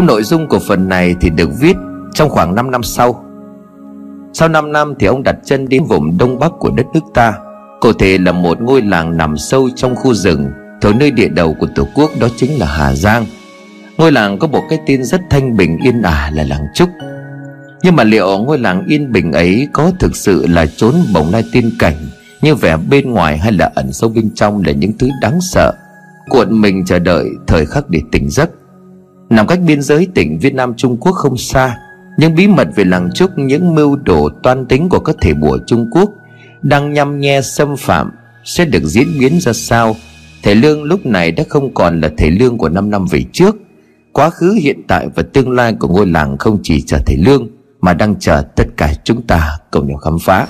Trong nội dung của phần này thì được viết trong khoảng 5 năm sau. Sau 5 năm thì ông đặt chân đến vùng đông bắc của đất nước ta, cụ thể là một ngôi làng nằm sâu trong khu rừng thuộc nơi địa đầu của Tổ quốc, đó chính là Hà Giang. Ngôi làng có một cái tên rất thanh bình yên ả là làng Trúc. Nhưng mà liệu ngôi làng yên bình ấy có thực sự là chốn bồng lai tiên cảnh như vẻ bên ngoài, hay là ẩn sâu bên trong là những thứ đáng sợ cuộn mình chờ đợi thời khắc để tỉnh giấc? Nằm cách biên giới tỉnh Việt Nam Trung Quốc không xa, những bí mật về làng Trúc, những mưu đồ toan tính của các thể bùa Trung Quốc đang nhăm nhe xâm phạm sẽ được diễn biến ra sao? Thầy Lương lúc này đã không còn là thầy Lương của 5 năm về trước. Quá khứ, hiện tại và tương lai của ngôi làng không chỉ chờ thầy Lương mà đang chờ tất cả chúng ta cùng nhau khám phá.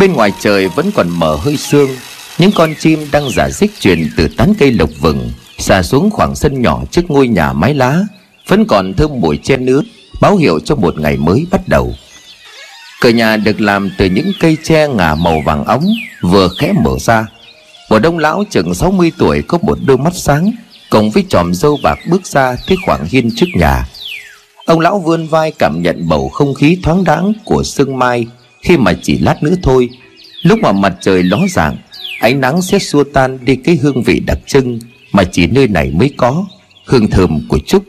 Bên ngoài trời vẫn còn mờ hơi sương, những con chim đang rả rích truyền từ tán cây lộc vừng xả xuống khoảng sân nhỏ trước ngôi nhà mái lá, vẫn còn thơm mùi chen nước, báo hiệu cho một ngày mới bắt đầu. Cửa nhà được làm từ những cây tre ngả màu vàng óng vừa khẽ mở ra. Một đông lão chừng 60 tuổi có một đôi mắt sáng cộng với chòm râu bạc bước ra tới khoảng hiên trước nhà. Ông lão vươn vai cảm nhận bầu không khí thoáng đãng của sương mai, khi mà chỉ lát nữa thôi, lúc mà mặt trời ló dạng, ánh nắng sẽ xua tan đi cái hương vị đặc trưng mà chỉ nơi này mới có, hương thơm của trúc.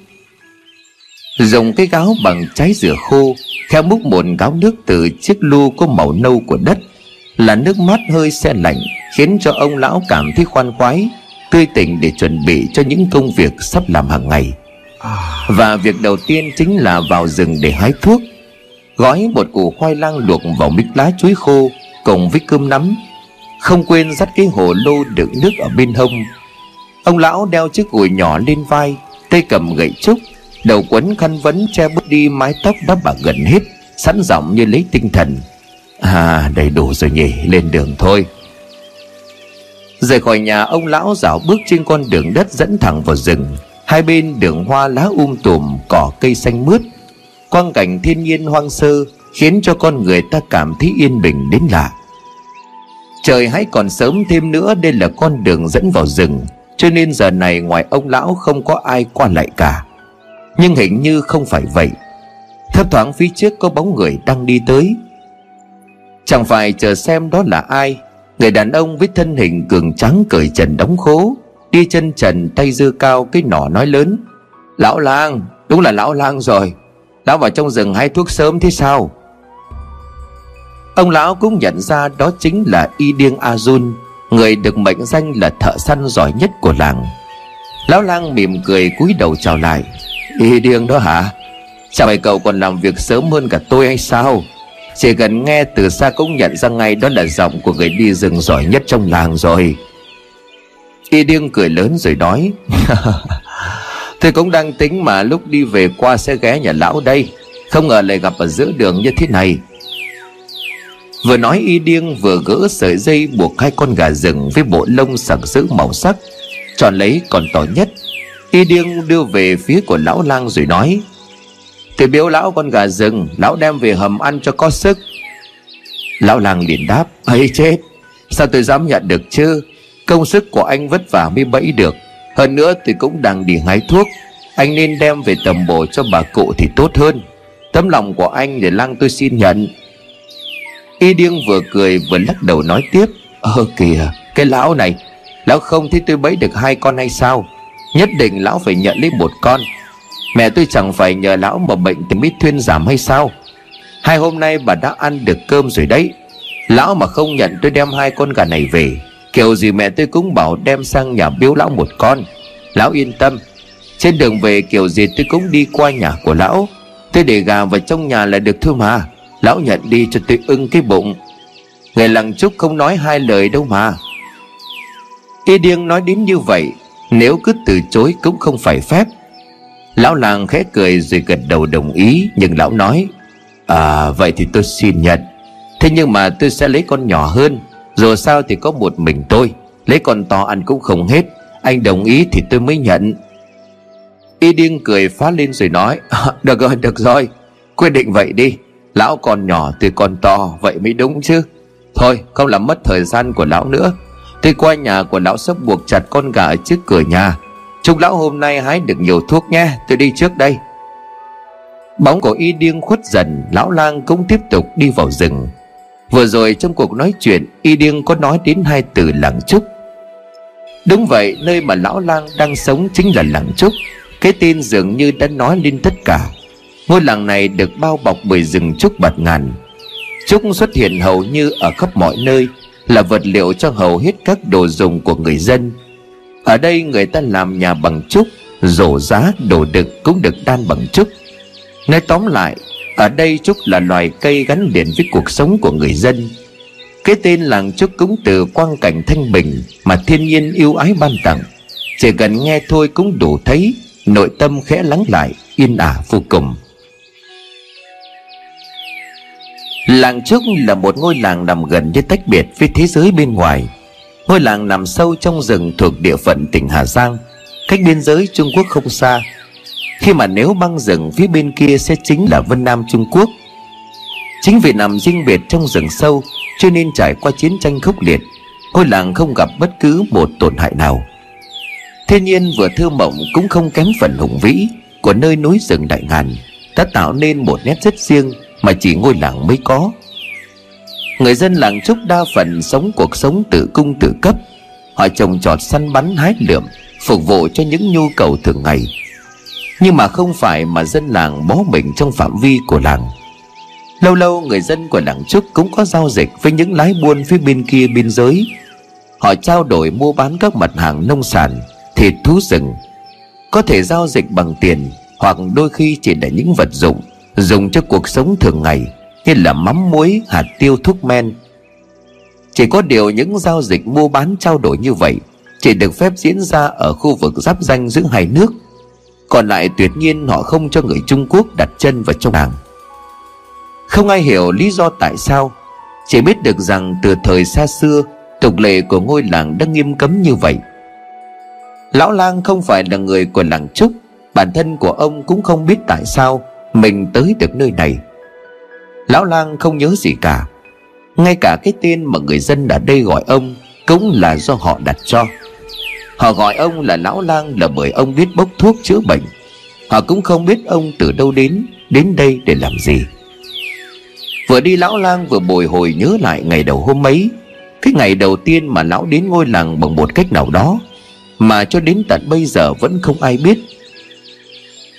Dùng cái gáo bằng trái dừa khô, Kheo múc một gáo nước từ chiếc lu có màu nâu của đất, là nước mát hơi se lạnh, khiến cho ông lão cảm thấy khoan khoái, tươi tỉnh để chuẩn bị cho những công việc sắp làm hàng ngày. Và việc đầu tiên chính là vào rừng để hái thuốc. Gói một củ khoai lang luộc vào mít lá chuối khô cùng với cơm nắm, không quên dắt cái hồ lô đựng nước ở bên hông. Ông lão đeo chiếc gùi nhỏ lên vai, tay cầm gậy trúc, đầu quấn khăn vấn che bớt đi mái tóc đã bạc gần hết, sẵn giọng như lấy tinh thần: "À, đầy đủ rồi nhỉ, lên đường thôi." Rời khỏi nhà, ông lão rảo bước trên con đường đất dẫn thẳng vào rừng. Hai bên đường hoa lá tùm, cỏ cây xanh mướt, quang cảnh thiên nhiên hoang sơ khiến cho con người ta cảm thấy yên bình đến lạ. Trời hãy còn sớm, thêm nữa đây là con đường dẫn vào rừng, cho nên giờ này ngoài ông lão không có ai qua lại cả. Nhưng hình như không phải vậy, thấp thoáng phía trước có bóng người đang đi tới. Chẳng phải chờ xem đó là ai, người đàn ông với thân hình cường tráng cởi trần đóng khố, đi chân trần tay giơ cao cái nỏ nói lớn: "Lão lang, đúng là lão lang rồi. Lão vào trong rừng hái thuốc sớm thế sao?" Ông lão cũng nhận ra đó chính là Y Điêng Ađun, người được mệnh danh là thợ săn giỏi nhất của làng. Lão lang mỉm cười cúi đầu chào lại: "Y Điêng đó hả? Chào mày, cậu còn làm việc sớm hơn cả tôi hay sao? Chỉ cần nghe từ xa cũng nhận ra ngay đó là giọng của người đi rừng giỏi nhất trong làng rồi." Y Điêng cười lớn rồi nói: "Tôi cũng đang tính mà lúc đi về qua sẽ ghé nhà lão đây, không ngờ lại gặp ở giữa đường như thế này." Vừa nói, Y Điêng vừa gỡ sợi dây buộc hai con gà rừng với bộ lông sặc sỡ màu sắc, chọn lấy con to nhất. Y Điêng đưa về phía của lão lang rồi nói: "Tôi biếu lão con gà rừng, lão đem về hầm ăn cho có sức." Lão lang liền đáp: "Ấy chết, sao tôi dám nhận được chứ? Công sức của anh vất vả mới bẫy được, hơn nữa tôi cũng đang đi hái thuốc, anh nên đem về tầm bổ cho bà cụ thì tốt hơn. Tấm lòng của anh để lang tôi xin nhận." Y Điêng vừa cười vừa lắc đầu nói tiếp: "Kìa, cái lão này, lão không thấy tôi bẫy được hai con hay sao? Nhất định lão phải nhận lấy một con. Mẹ tôi chẳng phải nhờ lão mà bệnh thì mới thuyên giảm hay sao? Hai hôm nay bà đã ăn được cơm rồi đấy. Lão mà không nhận tôi đem hai con gà này về, kiểu gì mẹ tôi cũng bảo đem sang nhà biếu lão một con. Lão yên tâm, trên đường về kiểu gì tôi cũng đi qua nhà của lão. Tôi để gà vào trong nhà là được thôi mà. Lão nhận đi cho tôi ưng cái bụng. Người làng Trúc không nói hai lời đâu mà. Y Điêng nói đến như vậy, nếu cứ từ chối cũng không phải phép. Lão làng khẽ cười rồi gật đầu đồng ý. Nhưng lão nói: À, vậy thì tôi xin nhận. Thế nhưng mà tôi sẽ lấy con nhỏ hơn. Dù sao thì có một mình tôi, lấy con to ăn cũng không hết. Anh đồng ý thì tôi mới nhận. Y Điêng cười phá lên rồi nói: Được rồi, được rồi, quyết định vậy đi. Lão còn nhỏ tôi còn to, vậy mới đúng chứ. Thôi không làm mất thời gian của lão nữa. Tôi qua nhà của lão sắp buộc chặt con gà ở trước cửa nhà. Chúc lão hôm nay hái được nhiều thuốc nhé. Tôi đi trước đây. Bóng của Y Điêng khuất dần. Lão lang cũng tiếp tục đi vào rừng. Vừa rồi trong cuộc nói chuyện, Y Điêng có nói đến hai từ làng Trúc. Đúng vậy, nơi mà lão lang đang sống chính là làng Trúc. Cái tên dường như đã nói lên tất cả. Ngôi làng này được bao bọc bởi rừng trúc bạt ngàn. Trúc xuất hiện hầu như ở khắp mọi nơi, là vật liệu cho hầu hết các đồ dùng của người dân. Ở đây người ta làm nhà bằng trúc, rổ giá, đồ đực cũng được đan bằng trúc. Nói tóm lại, ở đây trúc là loài cây gắn liền với cuộc sống của người dân. Cái tên làng Trúc cũng từ quang cảnh thanh bình mà thiên nhiên yêu ái ban tặng. Chỉ cần nghe thôi cũng đủ thấy nội tâm khẽ lắng lại, yên ả vô cùng. Làng Trúc là một ngôi làng nằm gần như tách biệt với thế giới bên ngoài. Ngôi làng nằm sâu trong rừng thuộc địa phận tỉnh Hà Giang, cách biên giới Trung Quốc không xa. Khi mà nếu băng rừng phía bên kia sẽ chính là Vân Nam Trung Quốc. Chính vì nằm riêng biệt trong rừng sâu cho nên trải qua chiến tranh khốc liệt, ngôi làng không gặp bất cứ một tổn hại nào. Thiên nhiên vừa thơ mộng cũng không kém phần hùng vĩ của nơi núi rừng đại ngàn, đã tạo nên một nét rất riêng mà chỉ ngôi làng mới có. Người dân làng Trúc đa phần sống cuộc sống tự cung tự cấp. Họ trồng trọt, săn bắn, hái lượm, phục vụ cho những nhu cầu thường ngày. Nhưng mà không phải mà dân làng bó mình trong phạm vi của làng. Lâu lâu người dân của làng Trúc cũng có giao dịch với những lái buôn phía bên kia biên giới. Họ trao đổi mua bán các mặt hàng nông sản, thịt thú rừng. Có thể giao dịch bằng tiền, hoặc đôi khi chỉ là những vật dụng dùng cho cuộc sống thường ngày như là mắm muối, hạt tiêu, thuốc men. Chỉ có điều những giao dịch mua bán trao đổi như vậy chỉ được phép diễn ra ở khu vực giáp ranh giữa hai nước. Còn lại tuyệt nhiên họ không cho người Trung Quốc đặt chân vào trong làng. Không ai hiểu lý do tại sao, chỉ biết được rằng từ thời xa xưa tục lệ của ngôi làng đã nghiêm cấm như vậy. Lão lang không phải là người của làng Trúc, bản thân của ông cũng không biết tại sao mình tới được nơi này. Lão lang không nhớ gì cả. Ngay cả cái tên mà người dân ở đây gọi ông cũng là do họ đặt cho. Họ gọi ông là lão lang là bởi ông biết bốc thuốc chữa bệnh. Họ cũng không biết ông từ đâu đến đây để làm gì. Vừa đi lão lang vừa bồi hồi nhớ lại ngày đầu hôm ấy, cái ngày đầu tiên mà lão đến ngôi làng bằng một cách nào đó mà cho đến tận bây giờ vẫn không ai biết.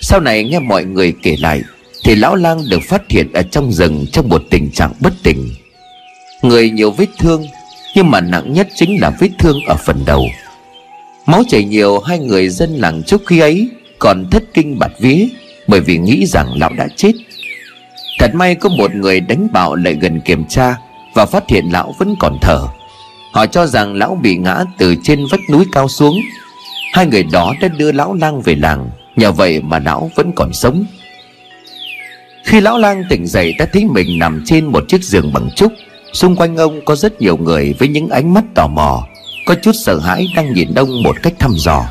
Sau này nghe mọi người kể lại thì lão lang được phát hiện ở trong rừng trong một tình trạng bất tỉnh. Người nhiều vết thương, nhưng mà nặng nhất chính là vết thương ở phần đầu. Máu chảy nhiều. Hai người dân làng Trúc khi ấy còn thất kinh bạt vía bởi vì nghĩ rằng lão đã chết. Thật may có một người đánh bạo lại gần kiểm tra và phát hiện lão vẫn còn thở. Họ cho rằng lão bị ngã từ trên vách núi cao xuống. Hai người đó đã đưa lão lang về làng, nhờ vậy mà lão vẫn còn sống. Khi lão lang tỉnh dậy đã thấy mình nằm trên một chiếc giường bằng trúc. Xung quanh ông có rất nhiều người với những ánh mắt tò mò, có chút sợ hãi đang nhìn ông một cách thăm dò.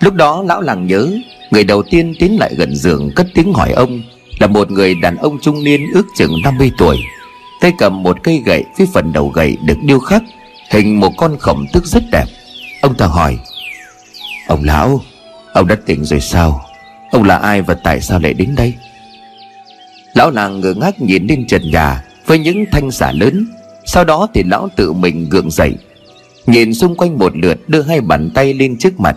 Lúc đó lão lang nhớ người đầu tiên tiến lại gần giường cất tiếng hỏi ông là một người đàn ông trung niên ước chừng 50 tuổi, tay cầm một cây gậy với phần đầu gậy được điêu khắc hình một con khổng tước rất đẹp. Ông ta hỏi: Ông lão, ông đã tỉnh rồi sao? Ông là ai và tại sao lại đến đây? Lão lang ngơ ngác nhìn lên trần nhà với những thanh xà lớn. Sau đó thì lão tự mình gượng dậy, nhìn xung quanh một lượt, đưa hai bàn tay lên trước mặt.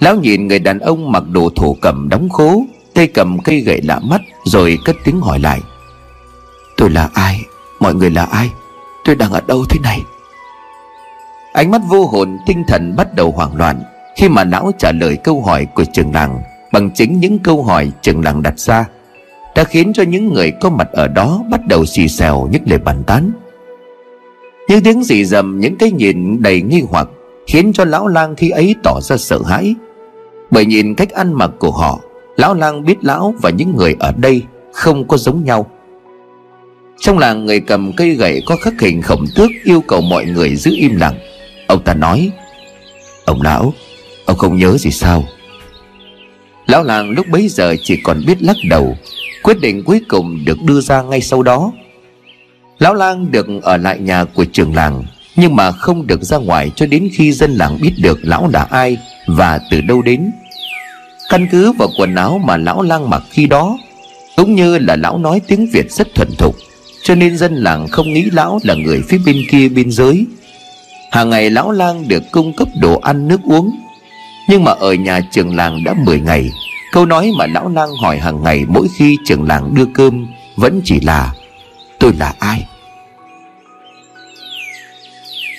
Lão nhìn người đàn ông mặc đồ thổ cẩm đóng khố, tay cầm cây gậy lạ mắt, rồi cất tiếng hỏi lại: Tôi là ai? Mọi người là ai? Tôi đang ở đâu thế này? Ánh mắt vô hồn tinh thần bắt đầu hoảng loạn. khi mà lão trả lời câu hỏi của trưởng làng bằng chính những câu hỏi trưởng làng đặt ra, đã khiến cho những người có mặt ở đó bắt đầu xì xèo những lời bàn tán. Những tiếng rì rầm, những cái nhìn đầy nghi hoặc khiến cho lão lang khi ấy tỏ ra sợ hãi. Bởi nhìn cách ăn mặc của họ, lão lang biết lão và những người ở đây không có giống nhau. Trong làng, người cầm cây gậy có khắc hình khổng tước yêu cầu mọi người giữ im lặng. Ông ta nói: "Ông lão, ông không nhớ gì sao?" Lão làng lúc bấy giờ chỉ còn biết lắc đầu. Quyết định cuối cùng được đưa ra ngay sau đó. Lão lang được ở lại nhà của trưởng làng, nhưng mà không được ra ngoài cho đến khi dân làng biết được lão là ai và từ đâu đến. Căn cứ vào quần áo mà lão lang mặc khi đó, cũng như là lão nói tiếng Việt rất thuần thục, cho nên dân làng không nghĩ lão là người phía bên kia biên giới. Hàng ngày lão lang được cung cấp đồ ăn nước uống, nhưng mà ở nhà trưởng làng đã 10 ngày. Câu nói mà lão lang hỏi hàng ngày mỗi khi trưởng làng đưa cơm vẫn chỉ là: "Tôi là ai?"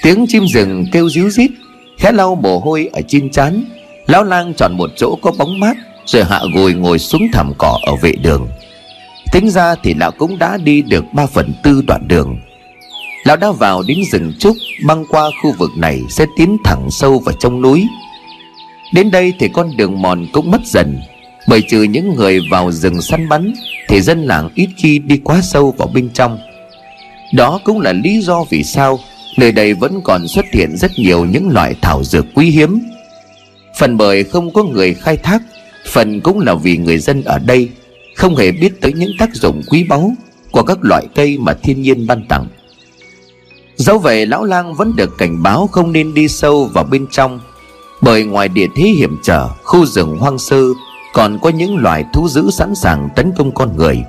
Tiếng chim rừng kêu ríu rít, khẽ lau mồ hôi ở trên trán, lão lang chọn một chỗ có bóng mát rồi hạ gùi ngồi xuống thảm cỏ ở vệ đường. Tính ra thì lão cũng đã đi được 3/4 đoạn đường. Lão đã vào đến rừng trúc, băng qua khu vực này sẽ tiến thẳng sâu vào trong núi. Đến đây thì con đường mòn cũng mất dần, bởi trừ những người vào rừng săn bắn thì dân làng ít khi đi quá sâu vào bên trong. Đó cũng là lý do vì sao nơi đây vẫn còn xuất hiện rất nhiều những loại thảo dược quý hiếm, phần bởi không có người khai thác, phần cũng là vì người dân ở đây không hề biết tới những tác dụng quý báu của các loại cây mà thiên nhiên ban tặng. Dẫu vậy, lão lang vẫn được cảnh báo không nên đi sâu vào bên trong, bởi ngoài địa thế hiểm trở, khu rừng hoang sơ còn có những loài thú dữ sẵn sàng tấn công con người.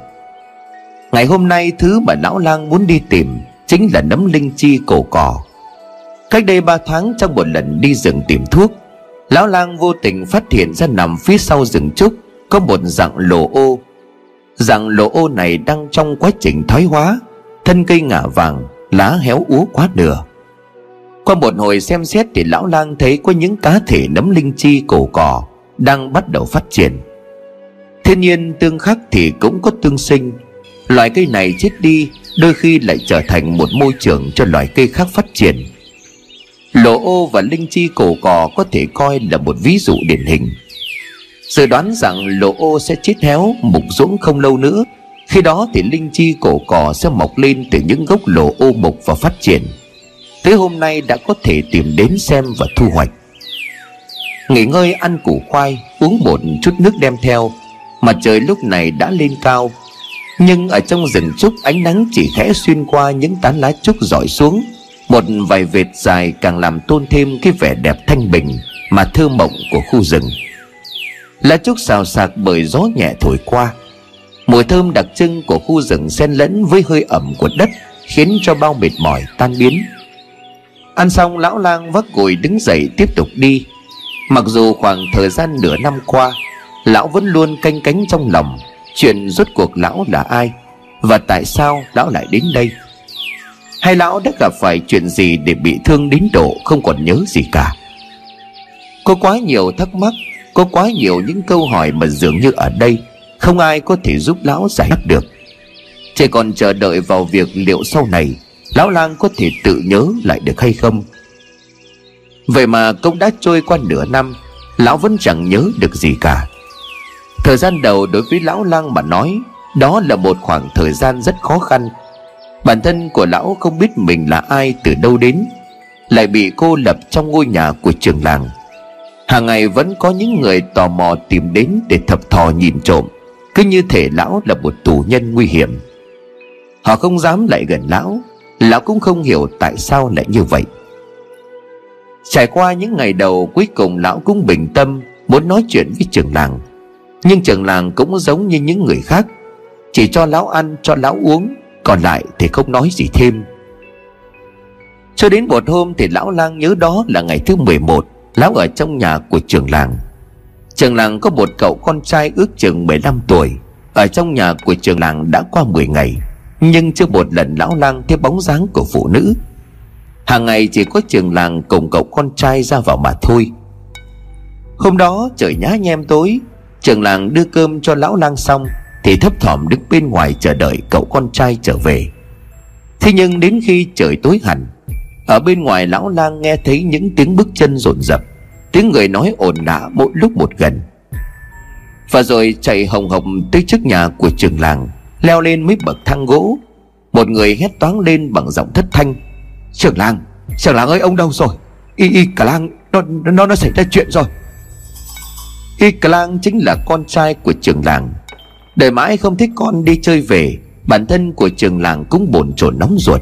Ngày hôm nay, thứ mà lão lang muốn đi tìm chính là nấm linh chi cổ cỏ. Cách đây 3 tháng, trong một lần đi rừng tìm thuốc, lão lang vô tình phát hiện ra nằm phía sau rừng trúc có một rặng lồ ô. Rặng lồ ô này đang trong quá trình thoái hóa, thân cây ngả vàng, lá héo úa quá nửa. Qua một hồi xem xét thì lão lang thấy có những cá thể nấm linh chi cổ cỏ đang bắt đầu phát triển. Thiên nhiên tương khắc thì cũng có tương sinh. Loài cây này chết đi đôi khi lại trở thành một môi trường cho loài cây khác phát triển. Lỗ ô và linh chi cổ cỏ có thể coi là một ví dụ điển hình. Dự đoán rằng lỗ ô sẽ chết héo mục ruỗng không lâu nữa, khi đó thì linh chi cổ cỏ sẽ mọc lên từ những gốc lỗ ô mục và phát triển. Tới hôm nay đã có thể tìm đến xem và thu hoạch. Nghỉ ngơi, ăn củ khoai, uống một chút nước đem theo. Mặt trời lúc này đã lên cao, nhưng ở trong rừng trúc ánh nắng chỉ khẽ xuyên qua những tán lá trúc rọi xuống, một vài vệt dài càng làm tôn thêm cái vẻ đẹp thanh bình mà thơ mộng của khu rừng. Lá trúc xào xạc bởi gió nhẹ thổi qua, mùi thơm đặc trưng của khu rừng xen lẫn với hơi ẩm của đất khiến cho bao mệt mỏi tan biến. Ăn xong, lão lang vác gùi đứng dậy tiếp tục đi. Mặc dù khoảng thời gian nửa năm qua lão vẫn luôn canh cánh trong lòng chuyện rốt cuộc lão là ai và tại sao lão lại đến đây. Hay lão đã gặp phải chuyện gì để bị thương đến độ không còn nhớ gì cả? Có quá nhiều thắc mắc, có quá nhiều những câu hỏi mà dường như ở đây không ai có thể giúp lão giải đáp được. Chỉ còn chờ đợi vào việc liệu sau này lão lang có thể tự nhớ lại được hay không. Vậy mà cũng đã trôi qua nửa năm, lão vẫn chẳng nhớ được gì cả. Thời gian đầu đối với lão lang mà nói, đó là một khoảng thời gian rất khó khăn. Bản thân của lão không biết mình là ai, từ đâu đến, lại bị cô lập trong ngôi nhà của trưởng làng. Hàng ngày vẫn có những người tò mò tìm đến để thập thò nhìn trộm, cứ như thể lão là một tù nhân nguy hiểm. Họ không dám lại gần lão. Lão cũng không hiểu tại sao lại như vậy. Trải qua những ngày đầu, cuối cùng lão cũng bình tâm muốn nói chuyện với trưởng làng. Nhưng trưởng làng cũng giống như những người khác, chỉ cho lão ăn, cho lão uống, còn lại thì không nói gì thêm. Cho đến một hôm thì lão lang nhớ đó là ngày thứ 11, lão ở trong nhà của trưởng làng. Trưởng làng có một cậu con trai ước chừng 15 tuổi. Ở trong nhà của trưởng làng đã qua 10 ngày, nhưng chưa một lần lão lang thấy bóng dáng của phụ nữ. Hàng ngày chỉ có trưởng làng cùng cậu con trai ra vào mà thôi. Hôm đó trời nhá nhem tối, trưởng làng đưa cơm cho lão lang xong thì thấp thỏm đứng bên ngoài chờ đợi cậu con trai trở về. Thế nhưng đến khi trời tối hẳn, ở bên ngoài lão lang nghe thấy những tiếng bước chân dồn dập, tiếng người nói ồn ào mỗi lúc một gần. Và rồi chạy hồng hộc tới trước nhà của trưởng làng, leo lên mấy bậc thang gỗ. Một người hét toáng lên bằng giọng thất thanh: "Trưởng làng, trưởng làng ơi, ông đâu rồi? Y Clang nó xảy ra chuyện rồi." Y Clang chính là con trai của trưởng làng. Đời mãi không thích con đi chơi về, bản thân của trưởng làng cũng bồn chồn nóng ruột.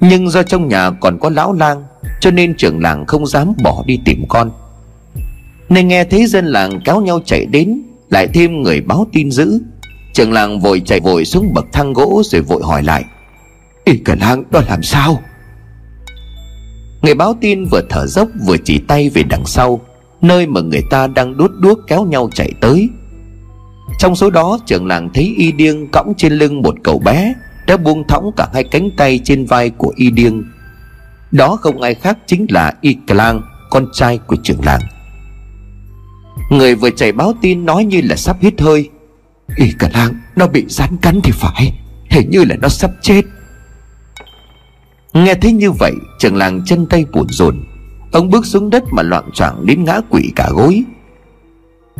Nhưng do trong nhà còn có lão lang, cho nên trưởng làng không dám bỏ đi tìm con. Nên nghe thấy dân làng kéo nhau chạy đến, lại thêm người báo tin dữ, trưởng làng vội chạy vội xuống bậc thang gỗ rồi vội hỏi lại: "Y Clang đó làm sao?" Người báo tin vừa thở dốc vừa chỉ tay về đằng sau, nơi mà người ta đang đốt đuốc kéo nhau chạy tới. Trong số đó, trưởng làng thấy Y Điêng cõng trên lưng một cậu bé đã buông thõng cả hai cánh tay trên vai của Y Điêng. Đó không ai khác chính là Y Clang, con trai của trưởng làng. Người vừa chạy báo tin nói như là sắp hít hơi: "Y Clang nó bị rắn cắn thì phải, hình như là nó sắp chết." Nghe thấy như vậy, trưởng làng chân tay buồn rộn, ông bước xuống đất mà loạng choạng đến ngã quỵ cả gối.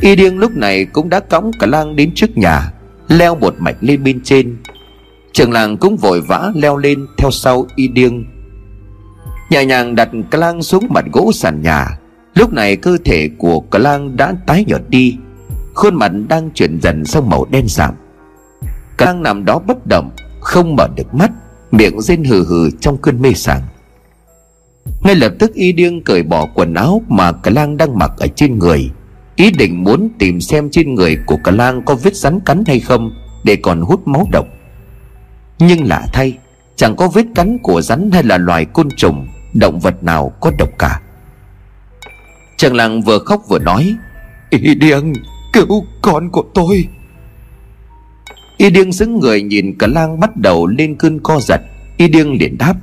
Y Điêng lúc này cũng đã cõng cả lang đến trước nhà, leo một mạch lên bên trên. Trưởng làng cũng vội vã leo lên theo sau Y Điêng, nhẹ nhàng đặt cả lang xuống mặt gỗ sàn nhà. Lúc này cơ thể của cả lang đã tái nhợt đi, khuôn mặt đang chuyển dần sang màu đen sạm. Cả lang nằm đó bất động, không mở được mắt, miệng rên hừ hừ trong cơn mê sảng. Ngay lập tức Y Điêng cởi bỏ quần áo mà cả lang đang mặc ở trên người, ý định muốn tìm xem trên người của cả lang có vết rắn cắn hay không để còn hút máu độc. Nhưng lạ thay, chẳng có vết cắn của rắn hay là loài côn trùng, động vật nào có độc cả. Trưởng làng vừa khóc vừa nói: "Y Điêng, cứu con của tôi." Y Điêng sững người nhìn cả lang bắt đầu lên cơn co giật. Y Điêng liền đáp: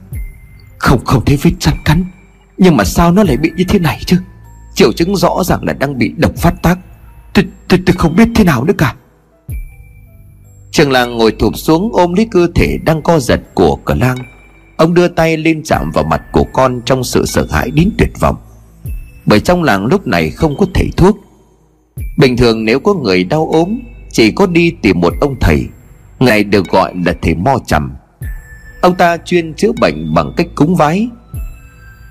Không thấy vết rắn cắn, nhưng mà sao nó lại bị như thế này chứ? Triệu chứng rõ ràng là đang bị độc phát tác. Tôi không biết thế nào nữa cả." Trưởng làng ngồi thụp xuống ôm lấy cơ thể đang co giật của cả lang. Ông đưa tay lên chạm vào mặt của con trong sự sợ hãi đến tuyệt vọng, bởi trong làng lúc này không có thầy thuốc. Bình thường nếu có người đau ốm chỉ có đi tìm một ông thầy, ngài được gọi là thầy Mo Trầm. Ông ta chuyên chữa bệnh bằng cách cúng vái.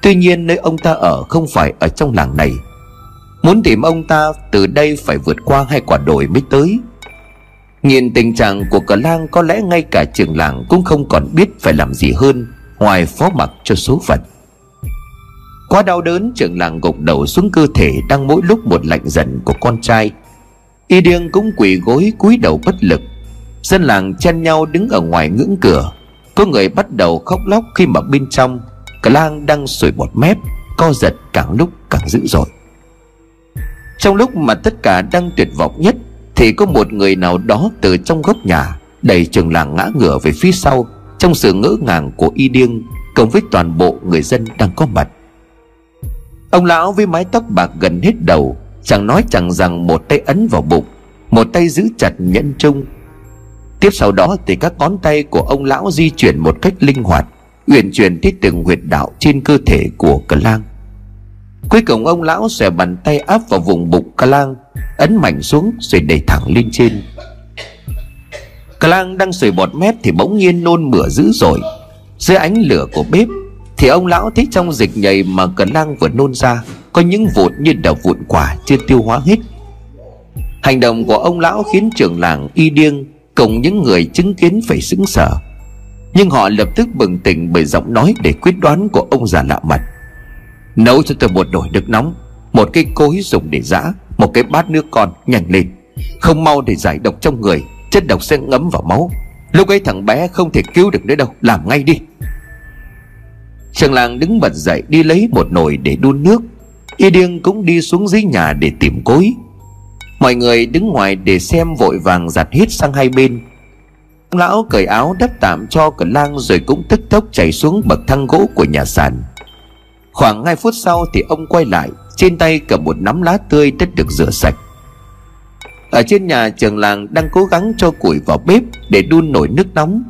Tuy nhiên nơi ông ta ở không phải ở trong làng này. Muốn tìm ông ta từ đây phải vượt qua 2 quả đồi mới tới. Nhìn tình trạng của cả lang, có lẽ ngay cả trưởng làng cũng không còn biết phải làm gì hơn ngoài phó mặc cho số phận. Quá đau đớn, trưởng làng gục đầu xuống cơ thể đang mỗi lúc một lạnh dần của con trai. Y Điêng cũng quỳ gối cúi đầu bất lực. Dân làng chen nhau đứng ở ngoài ngưỡng cửa. Có người bắt đầu khóc lóc khi mà bên trong cả lang đang sủi bọt mép, co giật càng lúc càng dữ dội. Trong lúc mà tất cả đang tuyệt vọng nhất thì có một người nào đó từ trong góc nhà đẩy trưởng làng ngã ngửa về phía sau, trong sự ngỡ ngàng của Y Điêng cộng với toàn bộ người dân đang có mặt. Ông lão với mái tóc bạc gần hết đầu, chẳng nói chẳng rằng, một tay ấn vào bụng, một tay giữ chặt nhẫn chung. Tiếp sau đó thì các ngón tay của ông lão di chuyển một cách linh hoạt, uyển chuyển tới từng huyệt đạo trên cơ thể của cả lang. Cuối cùng ông lão xòe bàn tay áp vào vùng bụng cả lang, ấn mạnh xuống rồi đẩy thẳng lên trên. Cả lang đang sùi bọt mép thì bỗng nhiên nôn mửa dữ dội. Dưới ánh lửa của bếp thì ông lão thấy trong dịch nhầy mà cả lang vừa nôn ra có những vụn như đậu vụn quả chưa tiêu hóa hết. Hành động của ông lão khiến trưởng làng, Y Điêng cùng những người chứng kiến phải sững sờ, nhưng họ lập tức bừng tỉnh bởi giọng nói để quyết đoán của ông già lạ mặt: "Nấu cho tôi một nồi nước nóng, một cái cối dùng để giã, một cái bát nước con, nhanh lên, không mau để giải độc trong người, chất độc sẽ ngấm vào máu, lúc ấy thằng bé không thể cứu được nữa đâu, làm ngay đi." Trưởng làng đứng bật dậy đi lấy một nồi để đun nước. Y Điêng cũng đi xuống dưới nhà để tìm cối. Mọi người đứng ngoài để xem vội vàng giặt hết sang hai bên. Ông lão cởi áo đắp tạm cho cả lang rồi cũng tức tốc chạy xuống bậc thang gỗ của nhà sàn. Khoảng 2 phút sau thì ông quay lại, trên tay cầm một nắm lá tươi đã được rửa sạch. Ở trên nhà, trường làng đang cố gắng cho củi vào bếp để đun nổi nước nóng.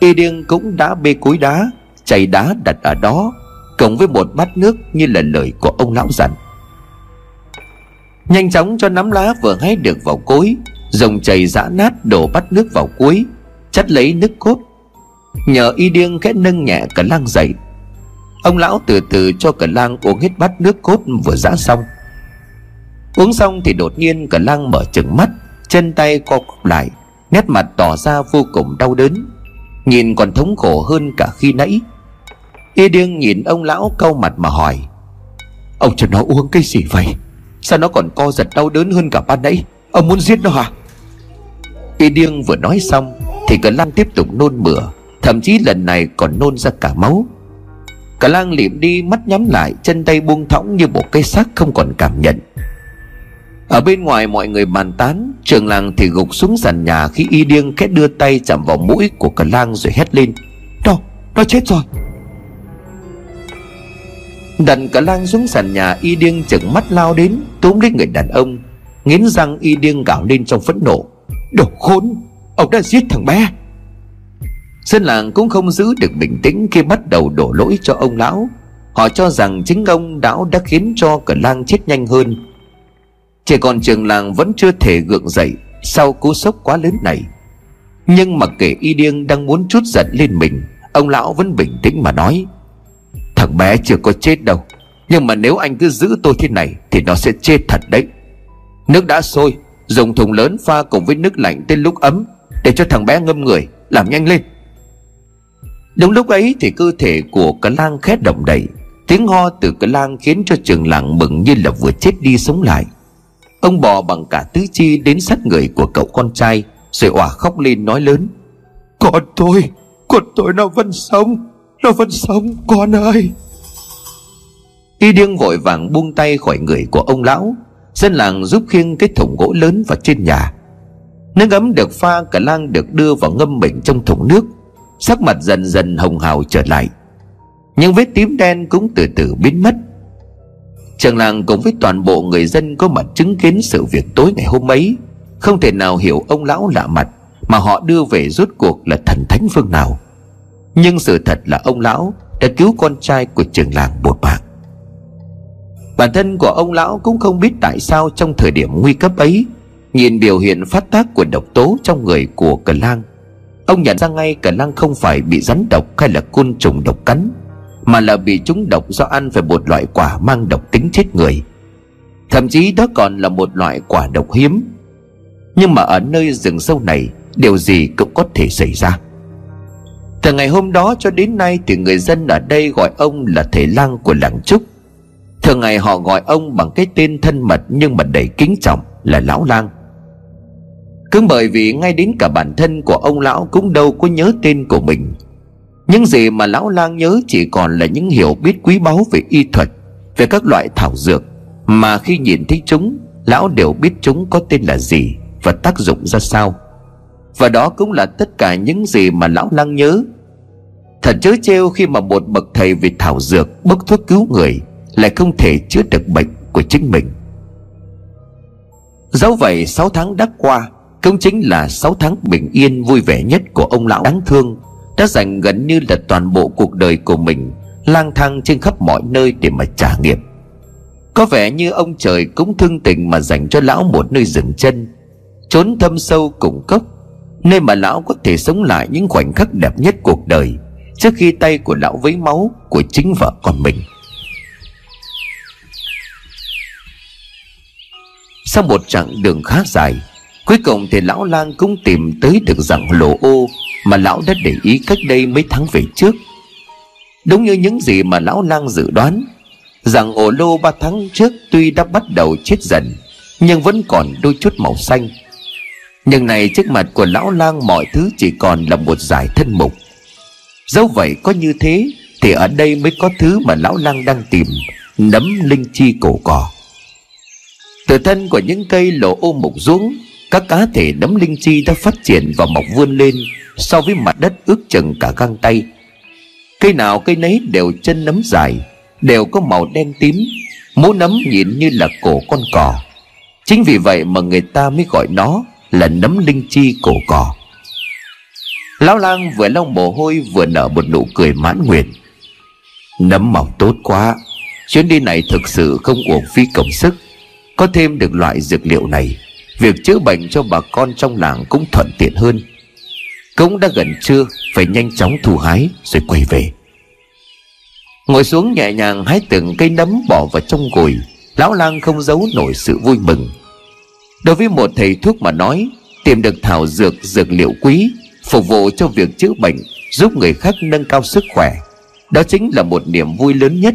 Y Điêng cũng đã bê cối đá, chày đá đặt ở đó, cộng với một bát nước như là lời của ông lão dặn. Nhanh chóng cho nắm lá vừa hái được vào cối, dùng chày giã nát đổ bát nước vào cuối, chắt lấy nước cốt. Nhờ Y Điêng khẽ nâng nhẹ cả lang dậy, ông lão từ từ cho cả lang uống hết bát nước cốt vừa giã xong. Uống xong thì đột nhiên cả lang mở trừng mắt, chân tay co quắp lại, nét mặt tỏ ra vô cùng đau đớn, nhìn còn thống khổ hơn cả khi nãy. Y Điêng nhìn ông lão cau mặt mà hỏi: "Ông cho nó uống cái gì vậy? Sao nó còn co giật đau đớn hơn cả ban nãy? Ông muốn giết nó hả?" Y Điêng vừa nói xong thì cả lang tiếp tục nôn mửa, thậm chí lần này còn nôn ra cả máu. Cả lang liệm đi, mắt nhắm lại, chân tay buông thõng như một cái xác không còn cảm nhận. Ở bên ngoài mọi người bàn tán, trưởng làng thì gục xuống sàn nhà khi Y Điêng khẽ đưa tay chạm vào mũi của cả lang rồi hét lên: Nó chết rồi!" Đặt cả lang xuống sàn nhà, Y Điêng chừng mắt lao đến túm lấy người đàn ông, nghiến răng Y Điêng gào lên trong phẫn nộ: "Đồ khốn, ông đã giết thằng bé!" Dân làng cũng không giữ được bình tĩnh khi bắt đầu đổ lỗi cho ông lão. Họ cho rằng chính ông lão đã khiến cho cả lang chết nhanh hơn. Chỉ còn trường làng vẫn chưa thể gượng dậy sau cú sốc quá lớn này. Nhưng mặc kệ Y Điêng đang muốn trút giận lên mình, ông lão vẫn bình tĩnh mà nói: "Thằng bé chưa có chết đâu, nhưng mà nếu anh cứ giữ tôi thế này thì nó sẽ chết thật đấy. Nước đã sôi, dùng thùng lớn pha cùng với nước lạnh tới lúc ấm để cho thằng bé ngâm người, làm nhanh lên." Đúng lúc ấy thì cơ thể của cả lang khẽ động đậy, tiếng ho từ cả lang khiến cho trường làng mừng như là vừa chết đi sống lại. Ông bò bằng cả tứ chi đến sát người của cậu con trai rồi òa khóc lên nói lớn: Con tôi nó vẫn sống con ơi!" Y Điêng vội vàng buông tay khỏi người của ông lão. Dân làng giúp khiêng cái thùng gỗ lớn vào trên nhà. Nước ấm được pha, cả lang được đưa vào ngâm mình trong thùng nước. Sắc mặt dần dần hồng hào trở lại, những vết tím đen cũng từ từ biến mất. Trường làng cùng với toàn bộ người dân có mặt chứng kiến sự việc tối ngày hôm ấy không thể nào hiểu ông lão lạ mặt mà họ đưa về rốt cuộc là thần thánh phương nào. Nhưng sự thật là ông lão đã cứu con trai của trường làng một mạng. Bản thân của ông lão cũng không biết tại sao trong thời điểm nguy cấp ấy, nhìn biểu hiện phát tác của độc tố trong người của cả lang, ông nhận ra ngay cả lang không phải bị rắn độc hay là côn trùng độc cắn, mà là bị trúng độc do ăn phải một loại quả mang độc tính chết người. Thậm chí đó còn là một loại quả độc hiếm. Nhưng mà ở nơi rừng sâu này, điều gì cũng có thể xảy ra. Từ ngày hôm đó cho đến nay thì người dân ở đây gọi ông là thầy lang của làng Trúc. Thường ngày họ gọi ông bằng cái tên thân mật nhưng mà đầy kính trọng là lão lang. Cũng bởi vì ngay đến cả bản thân của ông lão cũng đâu có nhớ tên của mình. Những gì mà lão lang nhớ chỉ còn là những hiểu biết quý báu về y thuật, về các loại thảo dược, mà khi nhìn thấy chúng, lão đều biết chúng có tên là gì và tác dụng ra sao. Và đó cũng là tất cả những gì mà lão lang nhớ. Thật trớ trêu khi mà một bậc thầy về thảo dược, bốc thuốc cứu người lại không thể chữa được bệnh của chính mình. Dẫu vậy, 6 tháng đã qua, cũng chính là 6 tháng bình yên vui vẻ nhất của ông lão đáng thương, đã dành gần như là toàn bộ cuộc đời của mình lang thang trên khắp mọi nơi để mà trả nghiệp. Có vẻ như ông trời cũng thương tình mà dành cho lão một nơi dừng chân, trốn thâm sâu cùng cốc, nơi mà lão có thể sống lại những khoảnh khắc đẹp nhất cuộc đời trước khi tay của lão vấy máu của chính vợ con mình. Sau một chặng đường khá dài, cuối cùng thì lão lang cũng tìm tới được rằng lồ ô mà lão đã để ý cách đây mấy tháng về trước. Đúng như những gì mà lão lang dự đoán, rằng ổ lô 3 tháng trước tuy đã bắt đầu chết dần nhưng vẫn còn đôi chút màu xanh. Nhưng này, trước mặt của lão lang mọi thứ chỉ còn là một dải thân mục. Dẫu vậy, có như thế thì ở đây mới có thứ mà lão lang đang tìm: nấm linh chi cổ cỏ. Từ thân của những cây lồ ô mục ruống, các cá thể nấm linh chi đã phát triển và mọc vươn lên so với mặt đất ước chừng cả gang tay. Cây nào cây nấy đều chân nấm dài, đều có màu đen tím, mũ nấm nhìn như là cổ con cò. Chính vì vậy mà người ta mới gọi nó là nấm linh chi cổ cò. Lão lang vừa lau mồ hôi vừa nở một nụ cười mãn nguyện. Nấm mọc tốt quá, chuyến đi này thực sự không uổng phí công sức. Có thêm được loại dược liệu này, việc chữa bệnh cho bà con trong làng cũng thuận tiện hơn. Cũng đã gần trưa, phải nhanh chóng thu hái rồi quay về. Ngồi xuống nhẹ nhàng hái từng cây nấm bỏ vào trong gùi, lão lang không giấu nổi sự vui mừng. Đối với một thầy thuốc mà nói, tìm được thảo dược, dược liệu quý phục vụ cho việc chữa bệnh, giúp người khác nâng cao sức khỏe, đó chính là một niềm vui lớn nhất.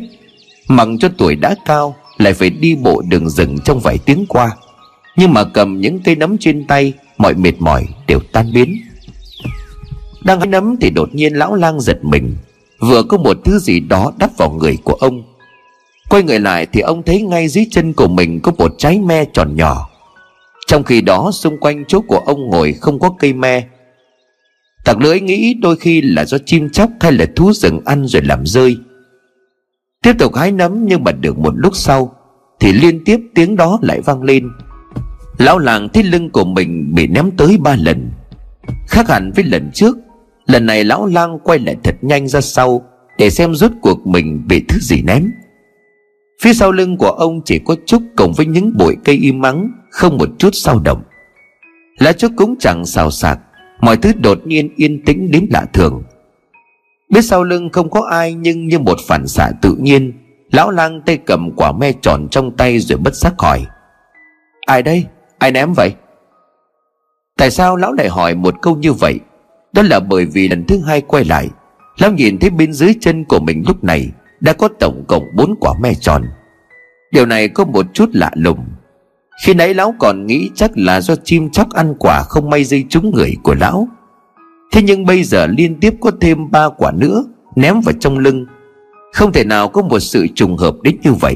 Mặc cho tuổi đã cao, lại phải đi bộ đường rừng trong vài tiếng qua, nhưng mà cầm những cây nấm trên tay, mọi mệt mỏi đều tan biến. Đang hái nấm thì đột nhiên lão lang giật mình, vừa có một thứ gì đó đắp vào người của ông. Quay người lại thì ông thấy ngay dưới chân của mình có một trái me tròn nhỏ. Trong khi đó xung quanh chỗ của ông ngồi không có cây me. Tặc lưỡi nghĩ đôi khi là do chim chóc hay là thú rừng ăn rồi làm rơi. Tiếp tục hái nấm, nhưng mà được một lúc sau thì liên tiếp tiếng đó lại vang lên. Lão lang thấy lưng của mình bị ném tới 3 lần. Khác hẳn với lần trước, lần này lão lang quay lại thật nhanh ra sau để xem rốt cuộc mình bị thứ gì ném. Phía sau lưng của ông chỉ có trúc cộng với những bụi cây im ắng, không một chút dao động. Lá trúc cũng chẳng xào xạc, mọi thứ đột nhiên yên tĩnh đến lạ thường. Biết sau lưng không có ai, nhưng như một phản xạ tự nhiên, lão lang tay cầm quả me tròn trong tay rồi bất giác hỏi: Ai đây? Ai ném vậy? Tại sao lão lại hỏi một câu như vậy? Đó là bởi vì lần thứ hai quay lại, lão nhìn thấy bên dưới chân của mình lúc này đã có tổng cộng 4 quả me tròn. Điều này có một chút lạ lùng. Khi nãy lão còn nghĩ chắc là do chim chóc ăn quả không may dây trúng người của lão, thế nhưng bây giờ liên tiếp có thêm 3 quả nữa ném vào trong lưng. Không thể nào có một sự trùng hợp đến như vậy.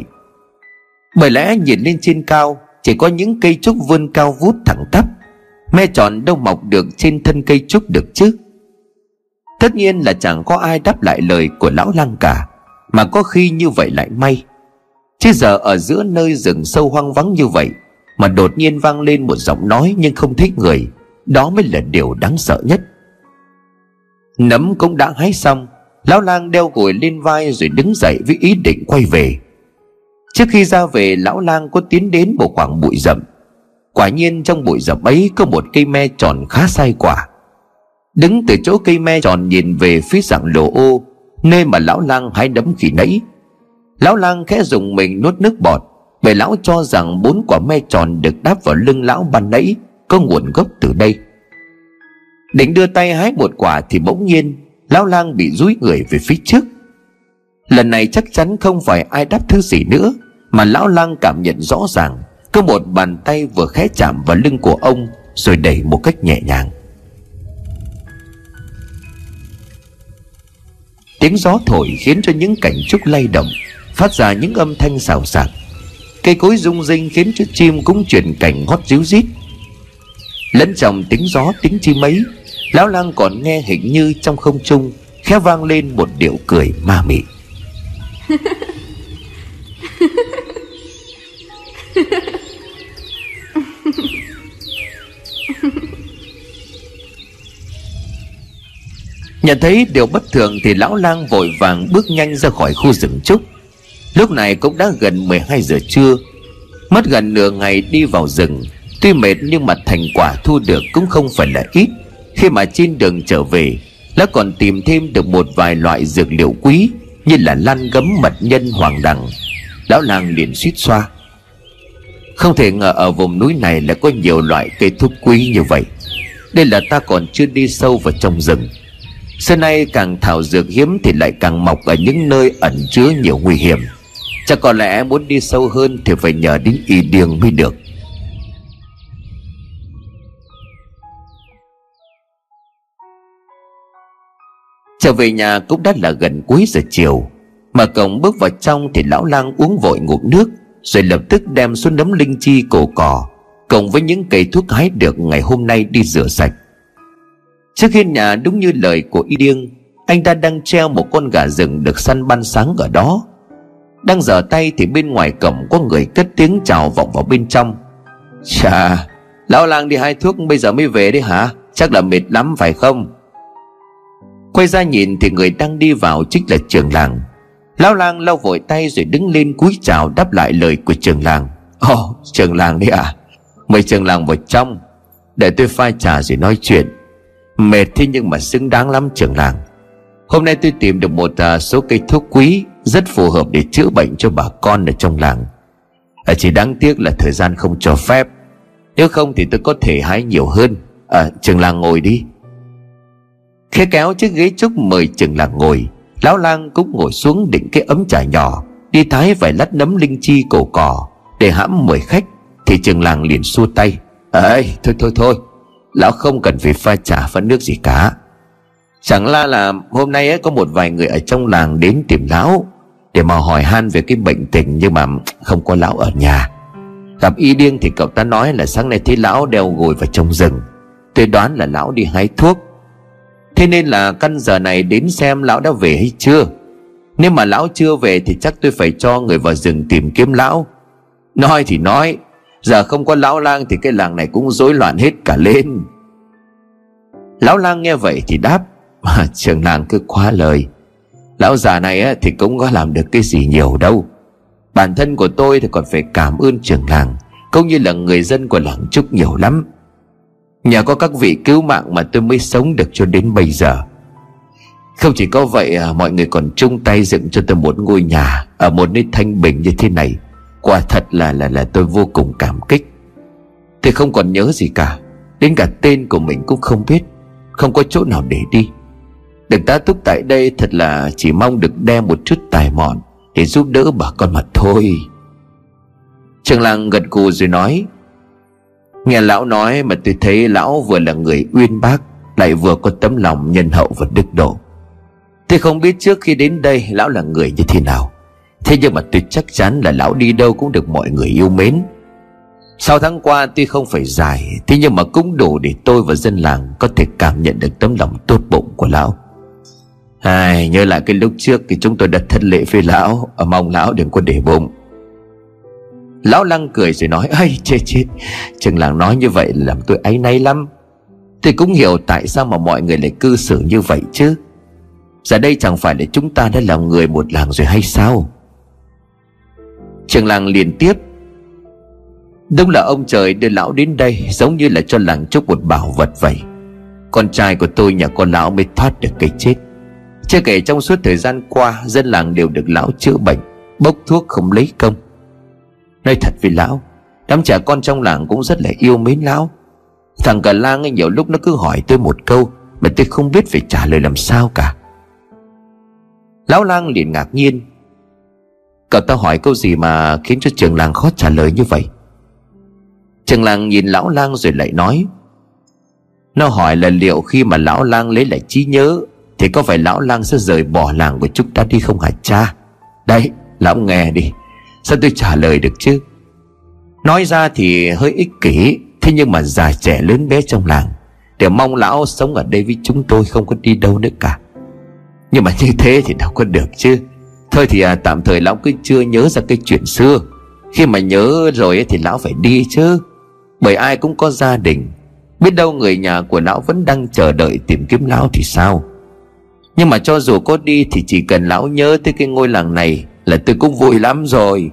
Bởi lẽ nhìn lên trên cao, chỉ có những cây trúc vươn cao vút thẳng tắp, me tròn đâu mọc được trên thân cây trúc được chứ. Tất nhiên là chẳng có ai đáp lại lời của lão lang cả, mà có khi như vậy lại may. Chứ giờ ở giữa nơi rừng sâu hoang vắng như vậy mà đột nhiên vang lên một giọng nói nhưng không thích người, đó mới là điều đáng sợ nhất. Nấm cũng đã hái xong, lão lang đeo gùi lên vai rồi đứng dậy với ý định quay về. Trước khi ra về, lão lang có tiến đến một khoảng bụi rậm. Quả nhiên trong bụi rậm ấy có một cây me tròn khá sai quả. Đứng từ chỗ cây me tròn nhìn về phía dạng lồ ô, nơi mà lão lang hái nấm khi nãy, lão lang khẽ dùng mình nuốt nước bọt, bởi lão cho rằng 4 quả me tròn được đáp vào lưng lão ban nãy có nguồn gốc từ đây. Định đưa tay hái một quả thì bỗng nhiên lão lang bị dúi người về phía trước. Lần này chắc chắn không phải ai đáp thứ gì nữa, mà lão lang cảm nhận rõ ràng có một bàn tay vừa khẽ chạm vào lưng của ông rồi đẩy một cách nhẹ nhàng. Tiếng gió thổi khiến cho những cành trúc lay động, phát ra những âm thanh xào xạc. Cây cối rung rinh khiến cho chim cũng chuyển cảnh hót ríu rít. Lẫn trong tiếng gió tiếng chim ấy, lão lang còn nghe hình như trong không trung khẽ vang lên một điệu cười ma mị. Nhận thấy điều bất thường thì lão lang vội vàng bước nhanh ra khỏi khu rừng trúc. Lúc này cũng đã gần 12 giờ trưa. Mất gần nửa ngày đi vào rừng, tuy mệt nhưng mà thành quả thu được cũng không phải là ít. Khi mà trên đường trở về, lão còn tìm thêm được một vài loại dược liệu quý như là lan gấm, mật nhân, hoàng đằng. Lão lang liền suýt xoa, không thể ngờ ở vùng núi này lại có nhiều loại cây thuốc quý như vậy. Đây là ta còn chưa đi sâu vào trong rừng. Xưa nay càng thảo dược hiếm thì lại càng mọc ở những nơi ẩn chứa nhiều nguy hiểm. Chắc có lẽ muốn đi sâu hơn thì phải nhờ đến Y Điêng mới được. Trở về nhà cũng đã là gần cuối giờ chiều. Mở cổng bước vào trong thì lão lang uống vội ngụm nước, rồi lập tức đem số nấm linh chi cổ cỏ cộng với những cây thuốc hái được ngày hôm nay đi rửa sạch. Trước khi nhà, đúng như lời của Y Điêng, anh ta đang treo một con gà rừng được săn ban sáng ở đó. Đang giở tay thì bên ngoài cổng có người cất tiếng chào vọng vào bên trong. Chà, lão làng đi hai thuốc bây giờ mới về đấy hả? Chắc là mệt lắm phải không? Quay ra nhìn thì người đang đi vào chính là trưởng làng. Lão làng lau vội tay rồi đứng lên cúi chào đáp lại lời của trưởng làng. Ồ, trưởng làng đấy à? Mời trưởng làng vào trong, để tôi pha trà rồi nói chuyện. Mệt thế nhưng mà xứng đáng lắm trưởng làng. Hôm nay tôi tìm được một số cây thuốc quý, rất phù hợp để chữa bệnh cho bà con ở trong làng. Chỉ đáng tiếc là thời gian không cho phép, nếu không thì tôi có thể hái nhiều hơn. Trưởng làng ngồi đi. Khẽ kéo chiếc ghế trúc mời trưởng làng ngồi. Lão lang cũng ngồi xuống đỉnh cái ấm trà nhỏ, đi thái vài lát nấm linh chi cổ cỏ để hãm mời khách. Thì trưởng làng liền xua tay. Thôi, lão không cần phải pha trà pha nước gì cả. Chẳng la là hôm nay ấy, có một vài người ở trong làng đến tìm lão để mà hỏi han về cái bệnh tình, nhưng mà không có lão ở nhà. Gặp Y Điêng thì cậu ta nói là sáng nay thấy lão đeo gùi vào trong rừng. Tôi đoán là lão đi hái thuốc, thế nên là căn giờ này đến xem lão đã về hay chưa. Nếu mà lão chưa về thì chắc tôi phải cho người vào rừng tìm kiếm lão. Nói thì nói, giờ không có lão lang thì cái làng này cũng rối loạn hết cả lên. Lão lang nghe vậy thì đáp, mà trưởng làng cứ quá lời. Lão già này á, thì cũng có làm được cái gì nhiều đâu. Bản thân của tôi thì còn phải cảm ơn trưởng làng cũng như là người dân của làng Trúc nhiều lắm. Nhờ có các vị cứu mạng mà tôi mới sống được cho đến bây giờ. Không chỉ có vậy, mọi người còn chung tay dựng cho tôi một ngôi nhà ở một nơi thanh bình như thế này. Quả thật là tôi vô cùng cảm kích. Tôi không còn nhớ gì cả, đến cả tên của mình cũng không biết, không có chỗ nào để đi. Được tá túc tại đây thật là chỉ mong được đem một chút tài mọn để giúp đỡ bà con mà thôi. Trưởng làng gật gù rồi nói, nghe lão nói mà tôi thấy lão vừa là người uyên bác, lại vừa có tấm lòng nhân hậu và đức độ. Tôi không biết trước khi đến đây lão là người như thế nào, thế nhưng mà tôi chắc chắn là lão đi đâu cũng được mọi người yêu mến. 6 tháng qua tuy không phải dài, thế nhưng mà cũng đủ để tôi và dân làng có thể cảm nhận được tấm lòng tốt bụng của lão. Nhớ lại cái lúc trước thì chúng tôi đã thất lễ với lão, mong lão đừng có để bụng. Lão lăng cười rồi nói, chết, trưởng làng nói như vậy làm tôi áy náy lắm. Thì cũng hiểu tại sao mà mọi người lại cư xử như vậy chứ. Giờ đây chẳng phải là chúng ta đã làm người một làng rồi hay sao? Trưởng làng liền tiếp, đúng là ông trời đưa lão đến đây giống như là cho làng Trúc một bảo vật vậy. Con trai của tôi nhà con lão mới thoát được cái chết. Chưa kể trong suốt thời gian qua, dân làng đều được lão chữa bệnh, bốc thuốc không lấy công. Nói thật với lão, đám trẻ con trong làng cũng rất là yêu mến lão. Thằng cả lang ấy nhiều lúc nó cứ hỏi tôi một câu mà tôi không biết phải trả lời làm sao cả. Lão lang liền ngạc nhiên, cậu ta hỏi câu gì mà khiến cho trưởng làng khó trả lời như vậy? Trưởng làng nhìn lão lang rồi lại nói, nó hỏi là liệu khi mà lão lang lấy lại trí nhớ thì có phải lão lang sẽ rời bỏ làng của chúng ta đi không hả cha? Đấy, lão nghe đi, sao tôi trả lời được chứ? Nói ra thì hơi ích kỷ, thế nhưng mà già trẻ lớn bé trong làng đều mong lão sống ở đây với chúng tôi, không có đi đâu nữa cả. Nhưng mà như thế thì đâu có được chứ. Thôi thì tạm thời lão cứ chưa nhớ ra cái chuyện xưa. Khi mà nhớ rồi ấy, thì lão phải đi chứ. Bởi ai cũng có gia đình, biết đâu người nhà của lão vẫn đang chờ đợi tìm kiếm lão thì sao. Nhưng mà cho dù có đi thì chỉ cần lão nhớ tới cái ngôi làng này là tôi cũng vui lắm rồi.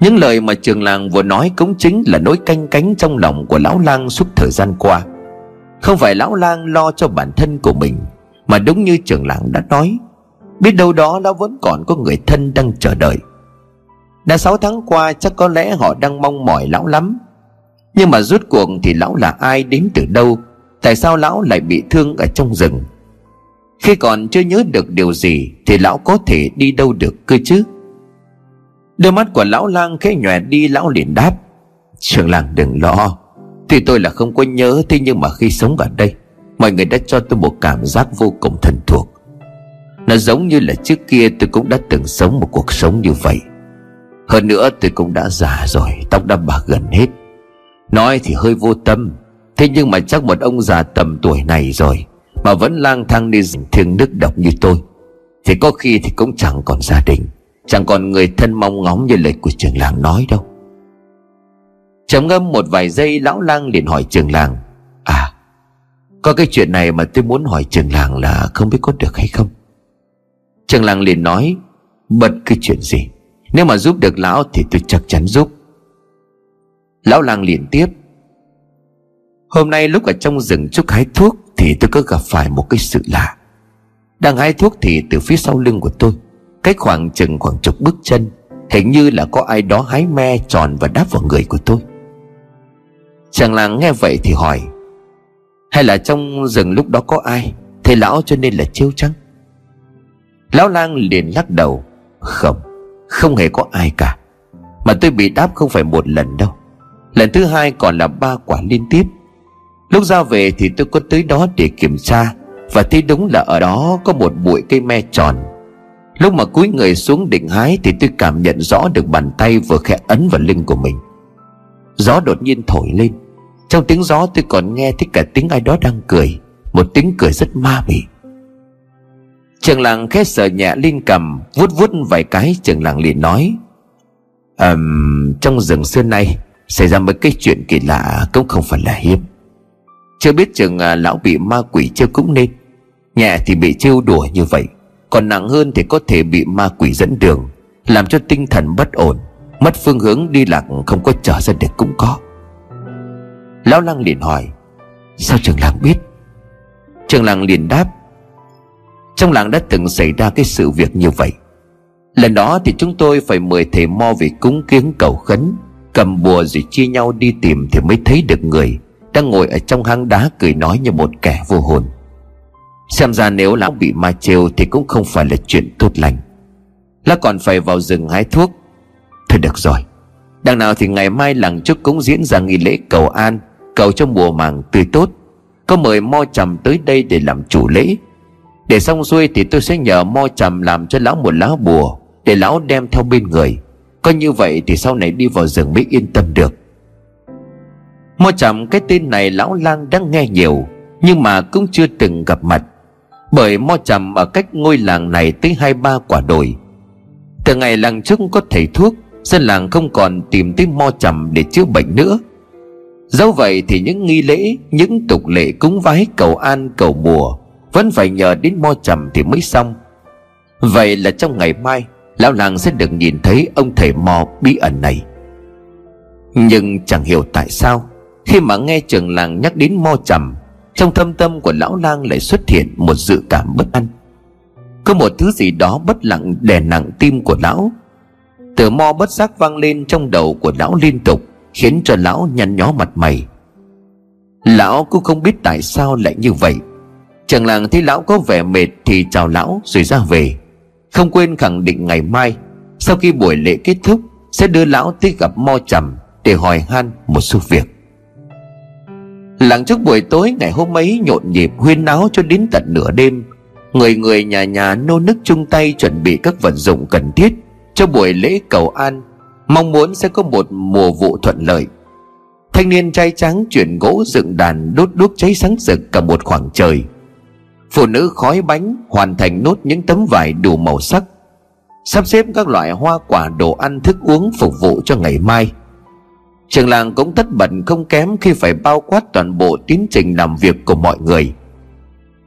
Những lời mà trưởng làng vừa nói cũng chính là nỗi canh cánh trong lòng của lão lang suốt thời gian qua. Không phải lão lang lo cho bản thân của mình, mà đúng như trưởng làng đã nói, biết đâu đó lão vẫn còn có người thân đang chờ đợi. Đã 6 tháng qua chắc có lẽ họ đang mong mỏi lão lắm. Nhưng mà rốt cuộc thì lão là ai, đến từ đâu, tại sao lão lại bị thương ở trong rừng? Khi còn chưa nhớ được điều gì thì lão có thể đi đâu được cơ chứ? Đôi mắt của lão lang khẽ nhòe đi, lão liền đáp, trưởng làng đừng lo. Tuy tôi là không có nhớ, thế nhưng mà khi sống ở đây, mọi người đã cho tôi một cảm giác vô cùng thân thuộc. Nó giống như là trước kia tôi cũng đã từng sống một cuộc sống như vậy. Hơn nữa tôi cũng đã già rồi, tóc đã bạc gần hết. Nói thì hơi vô tâm, thế nhưng mà chắc một ông già tầm tuổi này rồi mà vẫn lang thang đi rừng thiêng nước độc như tôi, thì có khi thì cũng chẳng còn gia đình, Chẳng còn người thân mong ngóng như lời của trưởng làng nói đâu. Trầm ngâm một vài giây, lão lang liền hỏi trưởng làng: À, có cái chuyện này mà tôi muốn hỏi trưởng làng là không biết có được hay không. Trưởng làng liền nói: Bất cứ chuyện gì, nếu mà giúp được lão thì tôi chắc chắn giúp. Lão lang liền tiếp: Hôm nay lúc ở trong rừng Trúc hái thuốc thì tôi có gặp phải một cái sự lạ. Đang hái thuốc thì từ phía sau lưng của tôi, cách khoảng chục bước chân, hình như là có ai đó hái me tròn và đáp vào người của tôi. Chàng làng nghe vậy thì hỏi: Hay là trong rừng lúc đó có ai thế lão cho nên là trêu chăng? Lão lang liền lắc đầu: Không, không hề có ai cả. Mà tôi bị đáp không phải một lần đâu, lần thứ hai còn là 3 quả liên tiếp. Lúc ra về thì tôi có tới đó để kiểm tra, và thấy đúng là ở đó có một bụi cây me tròn. Lúc mà cúi người xuống định hái thì tôi cảm nhận rõ được bàn tay vừa khẽ ấn vào lưng của mình. Gió đột nhiên thổi lên, trong tiếng gió tôi còn nghe thấy cả tiếng ai đó đang cười, một tiếng cười rất ma mị. Trưởng làng khẽ sờ nhẹ lên cằm, vuốt vuốt vài cái, trưởng làng liền nói: Trong rừng xưa nay xảy ra mấy cái chuyện kỳ lạ cũng không phải là hiếm. Chưa biết chừng lão bị ma quỷ trêu cũng nên, nhẹ thì bị trêu đùa như vậy, còn nặng hơn thì có thể bị ma quỷ dẫn đường, làm cho tinh thần bất ổn, mất phương hướng đi lạc, không có trở ra được cũng có. Lão lang liền hỏi: Sao trưởng làng biết? Trưởng làng liền đáp: Trong làng đã từng xảy ra cái sự việc như vậy. Lần đó thì chúng tôi phải mời thầy mo về cúng kiếng cầu khấn, cầm bùa rồi chia nhau đi tìm thì mới thấy được người đang ngồi ở trong hang đá cười nói như một kẻ vô hồn. Xem ra nếu lão bị ma trêu thì cũng không phải là chuyện tốt lành. Lão còn phải vào rừng hái thuốc. Thôi được rồi, đằng nào thì ngày mai làng Trúc cũng diễn ra nghi lễ cầu an, cầu cho mùa màng tươi tốt. Có mời Mo Trầm tới đây để làm chủ lễ. Để xong xuôi thì tôi sẽ nhờ Mo Trầm làm cho lão một lá bùa để lão đem theo bên người. Có như vậy thì sau này đi vào rừng mới yên tâm được. Mo Trầm, cái tên này lão lang đã nghe nhiều nhưng mà cũng chưa từng gặp mặt, bởi Mo Trầm ở cách ngôi làng này tới 2-3 quả đồi. Từ ngày làng Trúc có thầy thuốc, dân làng không còn tìm tới Mo Trầm để chữa bệnh nữa. Dẫu vậy thì những nghi lễ, những tục lệ cúng vái cầu an cầu mùa vẫn phải nhờ đến Mo Trầm thì mới xong. Vậy là trong ngày mai lão làng sẽ được nhìn thấy ông thầy mo bí ẩn này. Nhưng chẳng hiểu tại sao, khi mà nghe trưởng làng nhắc đến Mo Trầm, trong thâm tâm của lão lang lại xuất hiện một dự cảm bất an. Có một thứ gì đó bất lặng đè nặng tim của lão. Từ mo bất giác vang lên trong đầu của lão liên tục, khiến cho lão nhăn nhó mặt mày. Lão cũng không biết tại sao lại như vậy. Trưởng làng thấy lão có vẻ mệt thì chào lão rồi ra về, không quên khẳng định ngày mai sau khi buổi lễ kết thúc sẽ đưa lão tới gặp Mo Trầm để hỏi han một số việc. Làng Trúc buổi tối ngày hôm ấy nhộn nhịp huyên náo cho đến tận nửa đêm. Người người nhà nhà nô nức chung tay chuẩn bị các vật dụng cần thiết cho buổi lễ cầu an, mong muốn sẽ có một mùa vụ thuận lợi. Thanh niên trai tráng chuyển gỗ dựng đàn, đốt đuốc cháy sáng rực cả một khoảng trời. Phụ nữ khói bánh, hoàn thành nốt những tấm vải đủ màu sắc, sắp xếp các loại hoa quả đồ ăn thức uống phục vụ cho ngày mai. Trưởng làng cũng tất bật không kém khi phải bao quát toàn bộ tiến trình làm việc của mọi người.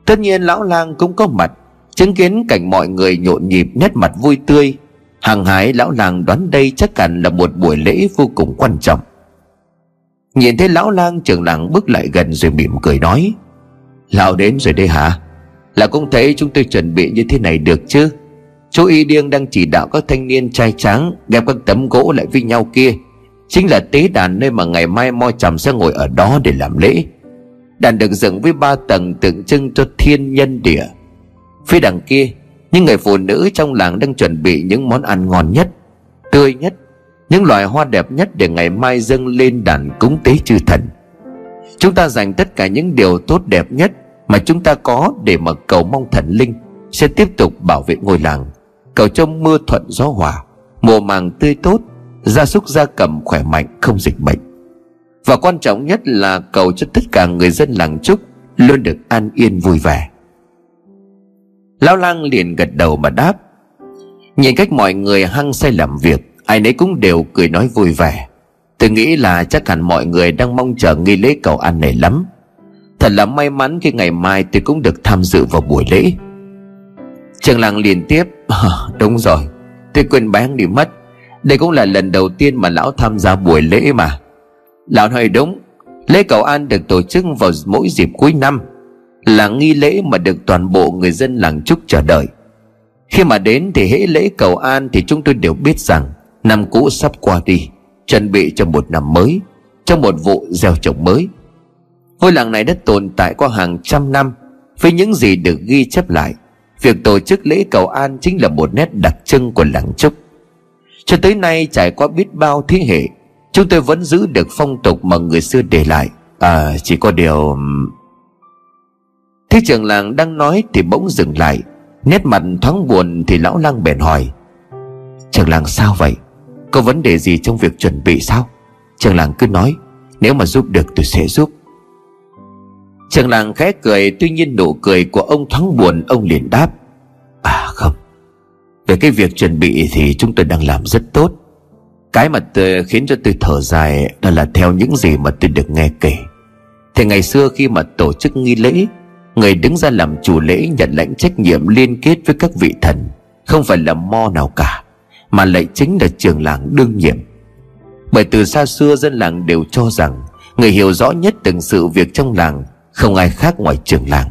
Tất nhiên lão lang cũng có mặt, chứng kiến cảnh mọi người nhộn nhịp nét mặt vui tươi. Hăng hái, lão lang đoán đây chắc hẳn là một buổi lễ vô cùng quan trọng. Nhìn thấy lão lang, trưởng làng bước lại gần rồi mỉm cười nói: Lão đến rồi đây hả? Là cũng thấy chúng tôi chuẩn bị như thế này được chứ? Chú Y Điêng đang chỉ đạo các thanh niên trai tráng ghép các tấm gỗ lại với nhau kia, chính là tế đàn nơi mà ngày mai Mo Trầm sẽ ngồi ở đó để làm lễ. Đàn được dựng với 3 tầng tượng trưng cho thiên nhân địa. Phía đằng kia, những người phụ nữ trong làng đang chuẩn bị những món ăn ngon nhất, tươi nhất, những loài hoa đẹp nhất để ngày mai dâng lên đàn cúng tế chư thần. Chúng ta dành tất cả những điều tốt đẹp nhất mà chúng ta có để mà cầu mong thần linh sẽ tiếp tục bảo vệ ngôi làng, cầu cho mưa thuận gió hòa, mùa màng tươi tốt, gia súc gia cầm khỏe mạnh không dịch bệnh, và quan trọng nhất là cầu cho tất cả người dân làng Trúc luôn được an yên vui vẻ. Lão lang liền gật đầu mà đáp: Nhìn cách mọi người hăng say làm việc, ai nấy cũng đều cười nói vui vẻ. Tôi nghĩ là chắc hẳn mọi người đang mong chờ nghi lễ cầu an này lắm. Thật là may mắn khi ngày mai tôi cũng được tham dự vào buổi lễ. Trường làng liền tiếp: Đúng rồi, tôi quên bán đi mất. Đây cũng là lần đầu tiên mà lão tham gia buổi lễ mà. Lão nói đúng, lễ cầu an được tổ chức vào mỗi dịp cuối năm, là nghi lễ mà được toàn bộ người dân làng Trúc chờ đợi. Khi mà đến thì hễ lễ cầu an thì chúng tôi đều biết rằng năm cũ sắp qua đi, chuẩn bị cho một năm mới, cho một vụ gieo trồng mới. Ngôi làng này đã tồn tại qua hàng trăm năm. Với những gì được ghi chép lại, việc tổ chức lễ cầu an chính là một nét đặc trưng của làng Trúc. Cho tới nay, trải qua biết bao thế hệ, chúng tôi vẫn giữ được phong tục mà người xưa để lại. Chỉ có điều... Thế trưởng làng đang nói thì bỗng dừng lại, nét mặt thoáng buồn. Thì lão lang bèn hỏi: Trưởng làng sao vậy? Có vấn đề gì trong việc chuẩn bị sao? Trưởng làng cứ nói, nếu mà giúp được tôi sẽ giúp. Trưởng làng khẽ cười, tuy nhiên nụ cười của ông thoáng buồn. Ông liền đáp: Không, về cái việc chuẩn bị thì chúng tôi đang làm rất tốt. Cái mà khiến cho tôi thở dài đó là theo những gì mà tôi được nghe kể, thì ngày xưa khi mà tổ chức nghi lễ, người đứng ra làm chủ lễ nhận lãnh trách nhiệm liên kết với các vị thần không phải là mo nào cả, mà lại chính là trưởng làng đương nhiệm. Bởi từ xa xưa dân làng đều cho rằng người hiểu rõ nhất từng sự việc trong làng không ai khác ngoài trưởng làng,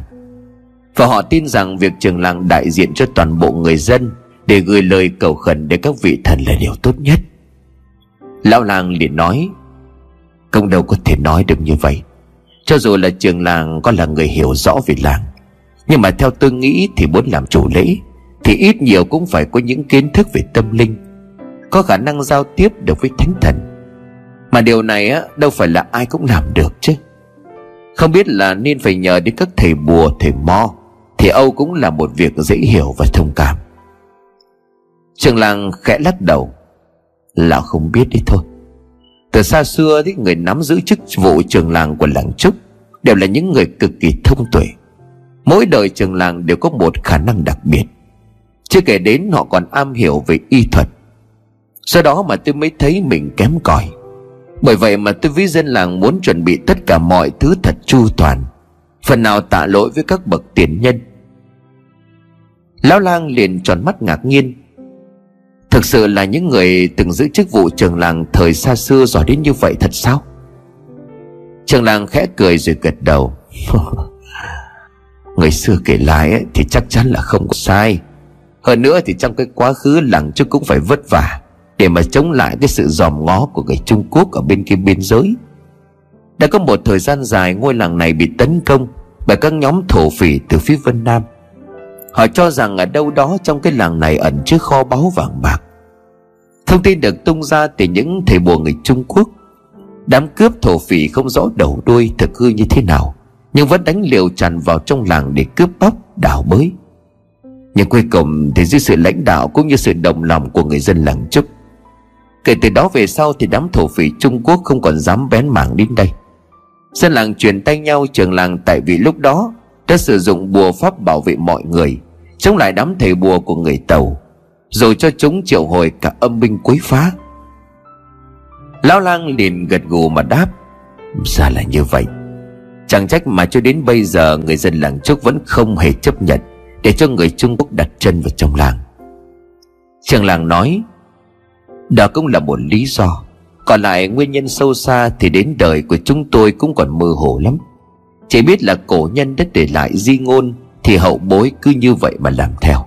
và họ tin rằng việc trưởng làng đại diện cho toàn bộ người dân để gửi lời cầu khẩn đến các vị thần là điều tốt nhất. Lão làng liền nói: Công đâu có thể nói được như vậy. Cho dù là trưởng làng có là người hiểu rõ về làng, nhưng mà theo tôi nghĩ thì muốn làm chủ lễ thì ít nhiều cũng phải có những kiến thức về tâm linh, có khả năng giao tiếp được với thánh thần. Mà điều này á, đâu phải là ai cũng làm được chứ. Không biết là nên phải nhờ đến các thầy bùa, thầy mo, thì Âu cũng là một việc dễ hiểu và thông cảm. Trưởng làng khẽ lắc đầu: Lão không biết đi thôi. Từ xa xưa thì người nắm giữ chức vụ trưởng làng của làng Trúc đều là những người cực kỳ thông tuệ. Mỗi đời trưởng làng đều có một khả năng đặc biệt, chưa kể đến họ còn am hiểu về y thuật. Do đó mà tôi mới thấy mình kém cỏi. Bởi vậy mà tôi với dân làng muốn chuẩn bị tất cả mọi thứ thật chu toàn, phần nào tạ lỗi với các bậc tiền nhân. Lão lang liền tròn mắt ngạc nhiên. Thực sự là những người từng giữ chức vụ trưởng làng thời xa xưa giỏi đến như vậy thật sao? Trưởng làng khẽ cười rồi gật đầu. Người xưa kể lại ấy, thì chắc chắn là không có sai. Hơn nữa thì trong cái quá khứ làng Trúc cũng phải vất vả để mà chống lại cái sự dòm ngó của người Trung Quốc ở bên kia biên giới. Đã có một thời gian dài ngôi làng này bị tấn công bởi các nhóm thổ phỉ từ phía Vân Nam. Họ cho rằng ở đâu đó trong cái làng này ẩn chứa kho báu vàng bạc. Thông tin được tung ra từ những thầy bùa người Trung Quốc. Đám cướp thổ phỉ không rõ đầu đuôi thực hư như thế nào, nhưng vẫn đánh liều tràn vào trong làng để cướp bóc, đào bới. Nhưng cuối cùng thì dưới sự lãnh đạo cũng như sự đồng lòng của người dân làng Trúc, kể từ đó về sau thì đám thổ phỉ Trung Quốc không còn dám bén mảng đến đây. Dân làng truyền tay nhau trưởng làng, tại vì lúc đó đã sử dụng bùa pháp bảo vệ mọi người, chống lại đám thầy bùa của người Tàu, rồi cho chúng triệu hồi cả âm binh quấy phá. Lão lang liền gật gù mà đáp: Ra là như vậy. Chẳng trách mà cho đến bây giờ người dân làng Trúc vẫn không hề chấp nhận để cho người Trung Quốc đặt chân vào trong làng. Trưởng làng nói: Đó cũng là một lý do. Còn lại nguyên nhân sâu xa thì đến đời của chúng tôi cũng còn mơ hồ lắm. Chỉ biết là cổ nhân đã để lại di ngôn, thì hậu bối cứ như vậy mà làm theo.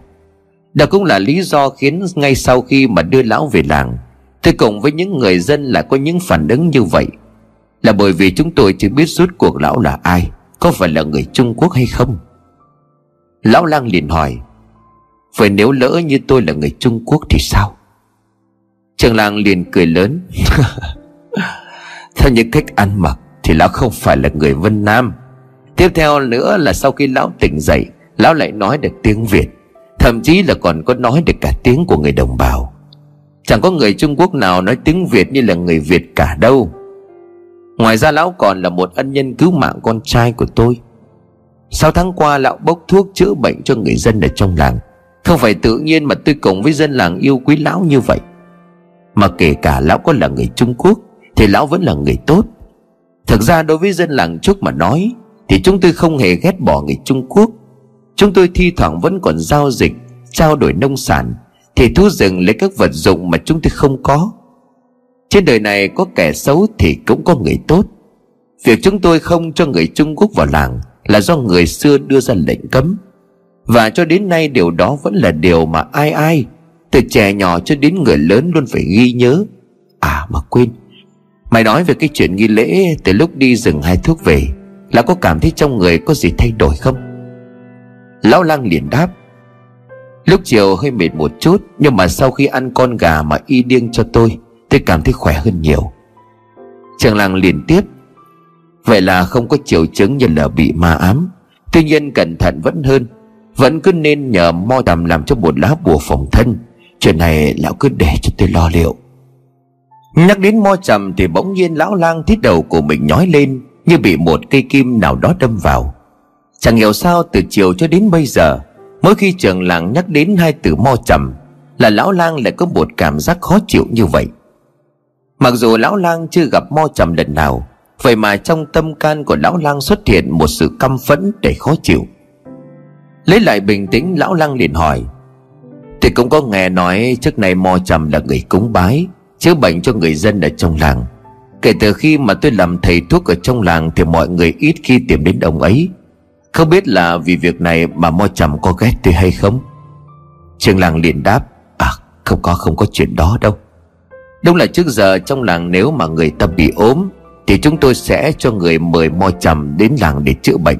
Đó cũng là lý do khiến ngay sau khi mà đưa lão về làng, tôi cùng với những người dân là có những phản ứng như vậy. Là bởi vì chúng tôi chưa biết rốt cuộc lão là ai, có phải là người Trung Quốc hay không. Lão lang liền hỏi: Vậy nếu lỡ như tôi là người Trung Quốc thì sao? Trưởng làng liền cười lớn. Theo những cách ăn mặc thì lão không phải là người Vân Nam. Tiếp theo nữa là sau khi lão tỉnh dậy, lão lại nói được tiếng Việt, thậm chí là còn có nói được cả tiếng của người đồng bào. Chẳng có người Trung Quốc nào nói tiếng Việt như là người Việt cả đâu. Ngoài ra lão còn là một ân nhân cứu mạng con trai của tôi. 6 tháng qua lão bốc thuốc chữa bệnh cho người dân ở trong làng, Không phải tự nhiên mà tôi cùng với dân làng yêu quý lão như vậy. Mà kể cả lão có là người Trung Quốc thì lão vẫn là người tốt. Thực ra đối với dân làng Trúc mà nói thì chúng tôi không hề ghét bỏ người Trung Quốc. Chúng tôi thi thoảng vẫn còn giao dịch, trao đổi nông sản, thì thú rừng lấy các vật dụng mà chúng tôi không có. Trên đời này có kẻ xấu thì cũng có người tốt. Việc chúng tôi không cho người Trung Quốc vào làng là do người xưa đưa ra lệnh cấm, và cho đến nay điều đó vẫn là điều mà ai ai, từ trẻ nhỏ cho đến người lớn, luôn phải ghi nhớ. À mà quên, mày nói về cái chuyện nghi lễ. Từ lúc đi rừng hái thuốc về, lão có cảm thấy trong người có gì thay đổi không? Lão Lang liền đáp: Lúc chiều hơi mệt một chút, nhưng mà sau khi ăn con gà mà Y Điêng cho tôi cảm thấy khỏe hơn nhiều. Trưởng làng liền tiếp: Vậy là không có triệu chứng như là bị ma ám. Tuy nhiên cẩn thận vẫn hơn. Vẫn cứ nên nhờ Mo Trầm làm cho một lá bùa phòng thân. Chuyện này lão cứ để cho tôi lo liệu. Nhắc đến Mo Trầm thì bỗng nhiên lão Lang thấy đầu của mình nhói lên, như bị một cây kim nào đó đâm vào. Chẳng hiểu sao từ chiều cho đến bây giờ, mỗi khi trưởng làng nhắc đến hai từ Mo Trầm là lão Lang lại có một cảm giác khó chịu như vậy. Mặc dù lão Lang chưa gặp Mo Trầm lần nào, vậy mà trong tâm can của lão Lang xuất hiện một sự căm phẫn đầy khó chịu. Lấy lại bình tĩnh, lão Lang liền hỏi: Thì cũng có nghe nói trước này Mo Trầm là người cúng bái, chữa bệnh cho người dân ở trong làng. Kể từ khi mà tôi làm thầy thuốc ở trong làng thì mọi người ít khi tìm đến ông ấy. Không biết là vì việc này mà Mo Trầm có ghét tôi hay không? Trưởng làng liền đáp: Không có chuyện đó đâu. Đúng là trước giờ trong làng nếu mà người ta bị ốm thì chúng tôi sẽ cho người mời Mo Trầm đến làng để chữa bệnh.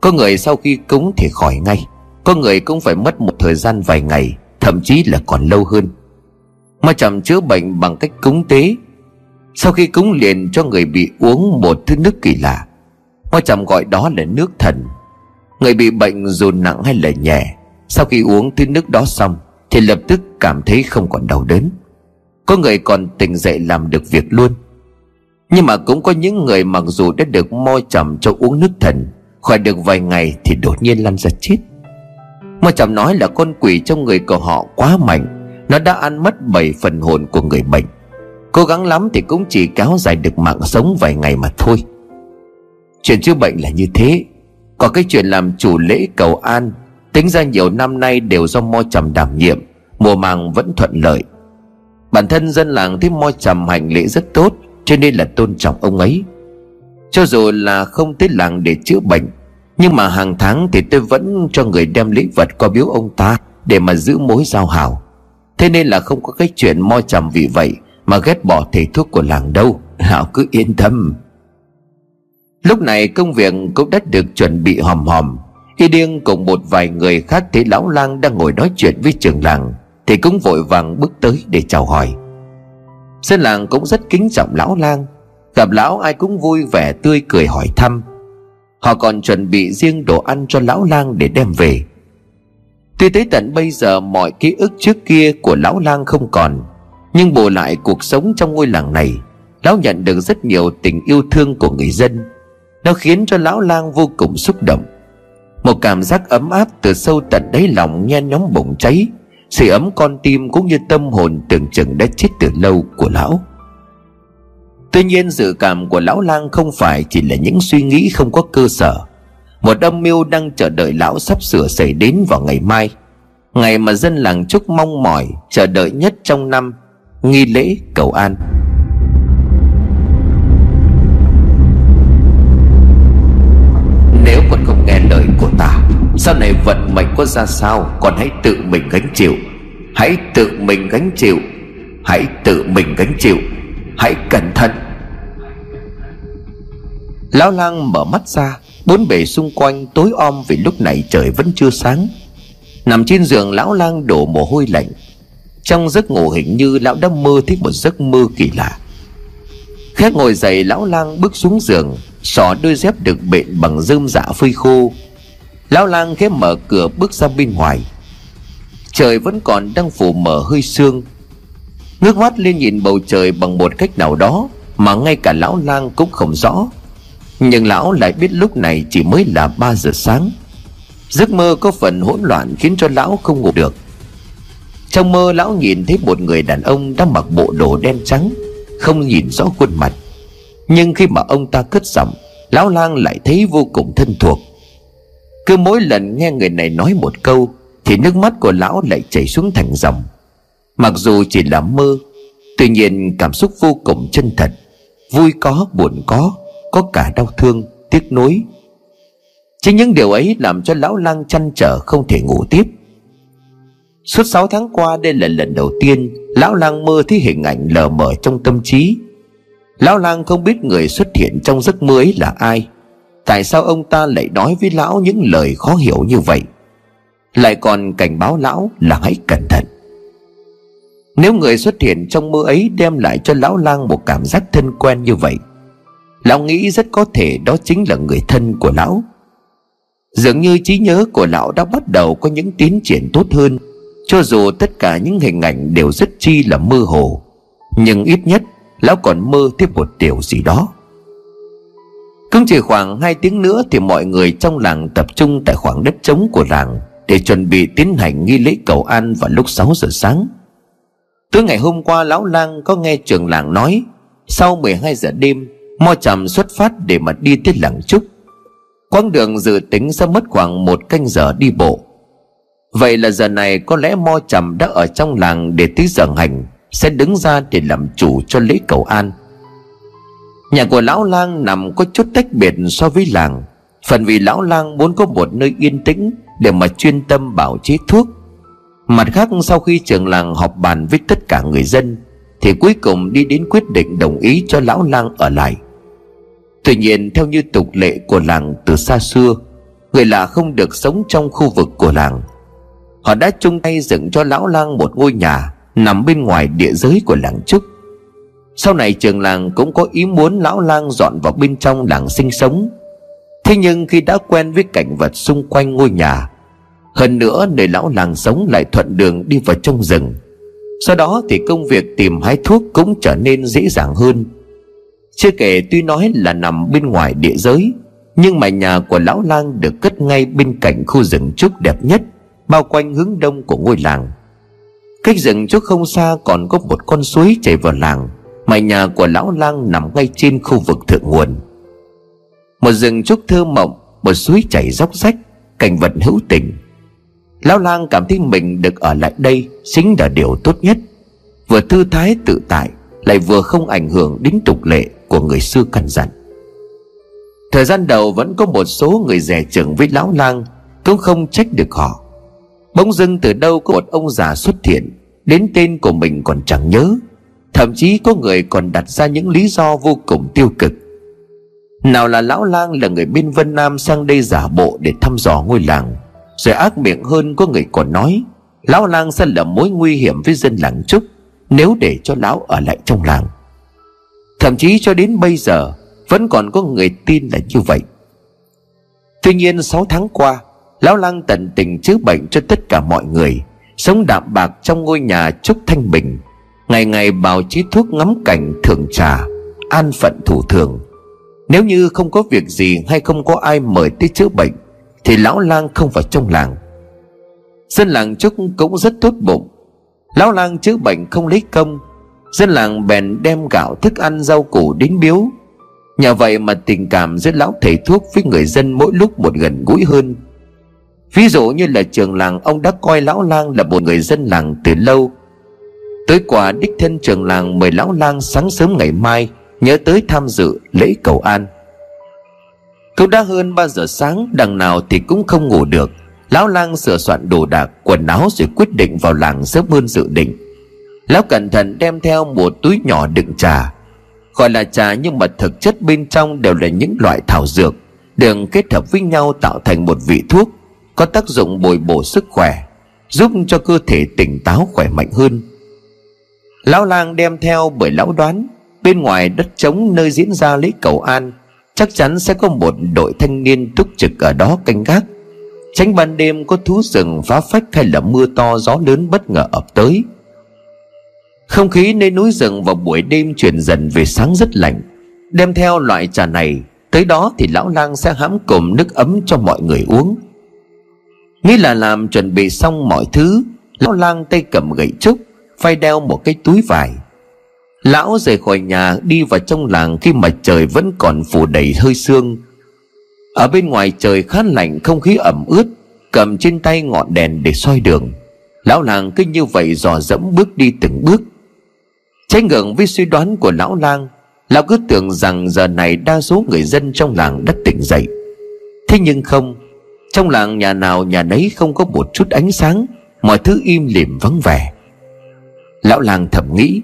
Có người sau khi cúng thì khỏi ngay, có người cũng phải mất một thời gian vài ngày, thậm chí là còn lâu hơn. Mo Trầm chữa bệnh bằng cách cúng tế. Sau khi cúng liền cho người bị uống một thứ nước kỳ lạ. Mo Trầm gọi đó là nước thần. Người bị bệnh dù nặng hay là nhẹ, sau khi uống thứ nước đó xong thì lập tức cảm thấy không còn đau đớn. Có người còn tỉnh dậy làm được việc luôn. Nhưng mà cũng có những người mặc dù đã được Mo Trầm cho uống nước thần, khỏi được vài ngày thì đột nhiên lăn ra chết. Mo Trầm nói là con quỷ trong người của họ quá mạnh, nó đã ăn mất 7 phần hồn của người bệnh. Cố gắng lắm thì cũng chỉ kéo dài được mạng sống vài ngày mà thôi. Chuyện chữa bệnh là như thế. Còn cái chuyện làm chủ lễ cầu an, tính ra nhiều năm nay đều do Mo Trầm đảm nhiệm, mùa màng vẫn thuận lợi. Bản thân dân làng thấy Mo Trầm hành lễ rất tốt, cho nên là tôn trọng ông ấy. Cho dù là không tới làng để chữa bệnh, nhưng mà hàng tháng thì tôi vẫn cho người đem lễ vật qua biếu ông ta để mà giữ mối giao hảo. Thế nên là không có cái chuyện Mo Trầm vì vậy mà ghét bỏ thầy thuốc của làng đâu. Lão cứ yên tâm. Lúc này công việc cũng đã được chuẩn bị hòm. Y Điêng cùng một vài người khác thấy lão Lang đang ngồi nói chuyện với trưởng làng thì cũng vội vàng bước tới để chào hỏi. Dân làng cũng rất kính trọng lão Lang, gặp lão ai cũng vui vẻ tươi cười hỏi thăm. Họ còn chuẩn bị riêng đồ ăn cho lão Lang để đem về. Tuy tới tận bây giờ mọi ký ức trước kia của lão Lang không còn, nhưng bù lại cuộc sống trong ngôi làng này, lão nhận được rất nhiều tình yêu thương của người dân. Nó khiến cho lão Lang vô cùng xúc động. Một cảm giác ấm áp từ sâu tận đáy lòng nhen nhóm bùng cháy, sưởi ấm con tim cũng như tâm hồn tưởng chừng đã chết từ lâu của lão. Tuy nhiên dự cảm của lão Lang không phải chỉ là những suy nghĩ không có cơ sở. Một âm mưu đang chờ đợi lão sắp sửa xảy đến vào ngày mai, ngày mà dân làng Trúc mong mỏi chờ đợi nhất trong năm: nghi lễ cầu an. Nếu con không nghe lời của ta, sau này vận mệnh có ra sao con hãy tự mình gánh chịu. Hãy tự mình gánh chịu. Hãy tự mình gánh chịu. Hãy cẩn thận. Lão Lang mở mắt ra, bốn bề xung quanh tối om vì lúc này trời vẫn chưa sáng. Nằm trên giường, lão Lang đổ mồ hôi lạnh. Trong giấc ngủ hình như lão đã mơ thấy một giấc mơ kỳ lạ. Khẽ ngồi dậy, lão Lang bước xuống giường, xỏ đôi dép được bện bằng rơm rạ phơi khô. Lão Lang khép mở cửa bước ra bên ngoài. Trời vẫn còn đang phủ mờ hơi sương. Ngước mắt lên nhìn bầu trời bằng một cách nào đó mà ngay cả lão Lang cũng không rõ. Nhưng lão lại biết lúc này chỉ mới là 3 giờ sáng. Giấc mơ có phần hỗn loạn khiến cho lão không ngủ được. Trong mơ lão nhìn thấy một người đàn ông đang mặc bộ đồ đen trắng, không nhìn rõ khuôn mặt. Nhưng khi mà ông ta cất giọng, lão lang lại thấy vô cùng thân thuộc. Cứ mỗi lần nghe người này nói một câu thì nước mắt của lão lại chảy xuống thành dòng. Mặc dù chỉ là mơ, tuy nhiên cảm xúc vô cùng chân thật. Vui có, buồn có cả đau thương, tiếc nuối. Chính những điều ấy làm cho lão lang trăn trở không thể ngủ tiếp. Suốt 6 tháng qua, đây là lần đầu tiên lão lang mơ thấy hình ảnh lờ mờ trong tâm trí. Lão lang không biết người xuất hiện trong giấc mơ ấy là ai. Tại sao ông ta lại nói với lão những lời khó hiểu như vậy, lại còn cảnh báo lão là hãy cẩn thận. Nếu người xuất hiện trong mơ ấy đem lại cho lão lang một cảm giác thân quen như vậy, lão nghĩ rất có thể đó chính là người thân của lão. Dường như trí nhớ của lão đã bắt đầu có những tiến triển tốt hơn. Cho dù tất cả những hình ảnh đều rất chi là mơ hồ, nhưng ít nhất lão còn mơ tiếp một điều gì đó. Cứ chỉ khoảng 2 tiếng nữa thì mọi người trong làng tập trung tại khoảng đất trống của làng để chuẩn bị tiến hành nghi lễ cầu an vào lúc 6 giờ sáng. Tối ngày hôm qua, lão lang có nghe trưởng làng nói sau 12 giờ đêm Mo Trầm xuất phát để mà đi tới làng Trúc. Quãng đường dự tính sẽ mất khoảng 1 canh giờ đi bộ. Vậy là giờ này có lẽ Mo Trầm đã ở trong làng để tới giờ hành sẽ đứng ra để làm chủ cho lễ cầu an. Nhà của lão lang nằm có chút tách biệt so với làng, phần vì lão lang muốn có một nơi yên tĩnh để mà chuyên tâm bào chế thuốc. Mặt khác, sau khi trưởng làng họp bàn với tất cả người dân thì cuối cùng đi đến quyết định đồng ý cho lão lang ở lại. Tuy nhiên, theo như tục lệ của làng từ xa xưa, người lạ không được sống trong khu vực của làng. Họ đã chung tay dựng cho lão lang một ngôi nhà nằm bên ngoài địa giới của làng Trúc. Sau này trưởng làng cũng có ý muốn lão lang dọn vào bên trong làng sinh sống. Thế nhưng khi đã quen với cảnh vật xung quanh ngôi nhà, hơn nữa nơi lão lang sống lại thuận đường đi vào trong rừng, sau đó thì công việc tìm hái thuốc cũng trở nên dễ dàng hơn. Chưa kể tuy nói là nằm bên ngoài địa giới, nhưng mà nhà của lão lang được cất ngay bên cạnh khu rừng trúc đẹp nhất bao quanh hướng đông của ngôi làng. Cách rừng trúc không xa còn có một con suối chảy vào làng, mà nhà của lão lang nằm ngay trên khu vực thượng nguồn. Một rừng trúc thơ mộng, một suối chảy róc rách, cảnh vật hữu tình. Lão lang cảm thấy mình được ở lại đây chính là điều tốt nhất, vừa thư thái tự tại lại vừa không ảnh hưởng đến tục lệ của người xưa căn dặn. Thời gian đầu vẫn có một số người dè chừng với lão lang, cũng không trách được họ. Bỗng dưng từ đâu có một ông già xuất hiện, đến tên của mình còn chẳng nhớ. Thậm chí có người còn đặt ra những lý do vô cùng tiêu cực. Nào là lão lang là người bên Vân Nam sang đây giả bộ để thăm dò ngôi làng. Rồi ác miệng hơn, có người còn nói lão lang sẽ là mối nguy hiểm với dân làng Trúc nếu để cho lão ở lại trong làng. Thậm chí cho đến bây giờ vẫn còn có người tin là như vậy. Tuy nhiên 6 tháng qua, lão lang tận tình chữa bệnh cho tất cả mọi người, sống đạm bạc trong ngôi nhà Trúc thanh bình, ngày ngày bào chế thuốc, ngắm cảnh, thưởng trà, an phận thủ thường. Nếu như không có việc gì hay không có ai mời tới chữa bệnh thì lão lang không vào trong làng. Dân làng Trúc cũng rất tốt bụng, lão lang chữa bệnh không lấy công, dân làng bèn đem gạo, thức ăn, rau củ đến biếu. Nhờ vậy mà tình cảm giữa lão thầy thuốc với người dân mỗi lúc một gần gũi hơn. Ví dụ như là trưởng làng, ông đã coi lão lang là một người dân làng từ lâu. Tới quả đích thân trưởng làng mời lão lang sáng sớm ngày mai nhớ tới tham dự lễ cầu an. Cũng đã hơn 3 giờ sáng, đằng nào thì cũng không ngủ được. Lão lang sửa soạn đồ đạc, quần áo rồi quyết định vào làng sớm hơn dự định. Lão cẩn thận đem theo một túi nhỏ đựng trà. Gọi là trà nhưng mà thực chất bên trong đều là những loại thảo dược được kết hợp với nhau tạo thành một vị thuốc, có tác dụng bồi bổ sức khỏe, giúp cho cơ thể tỉnh táo khỏe mạnh hơn. Lão lang đem theo bởi lão đoán bên ngoài đất trống nơi diễn ra lễ cầu an chắc chắn sẽ có một đội thanh niên túc trực ở đó canh gác, tránh ban đêm có thú rừng phá phách hay là mưa to gió lớn bất ngờ ập tới. Không khí nơi núi rừng vào buổi đêm chuyển dần về sáng rất lạnh. Đem theo loại trà này tới đó thì lão lang sẽ hãm cùng nước ấm cho mọi người uống. Nghĩ là làm chuẩn bị xong mọi thứ, lão lang tay cầm gậy trúc, vai đeo một cái túi vải. Lão rời khỏi nhà đi vào trong làng khi mà trời vẫn còn phủ đầy hơi sương. Ở bên ngoài trời khá lạnh, không khí ẩm ướt. Cầm trên tay ngọn đèn để soi đường, lão lang cứ như vậy dò dẫm bước đi từng bước. Trái ngược với suy đoán của lão lang, lão cứ tưởng rằng giờ này đa số người dân trong làng đã tỉnh dậy. Thế nhưng không, trong làng nhà nào nhà nấy không có một chút ánh sáng, mọi thứ im lìm vắng vẻ. Lão lang thầm nghĩ,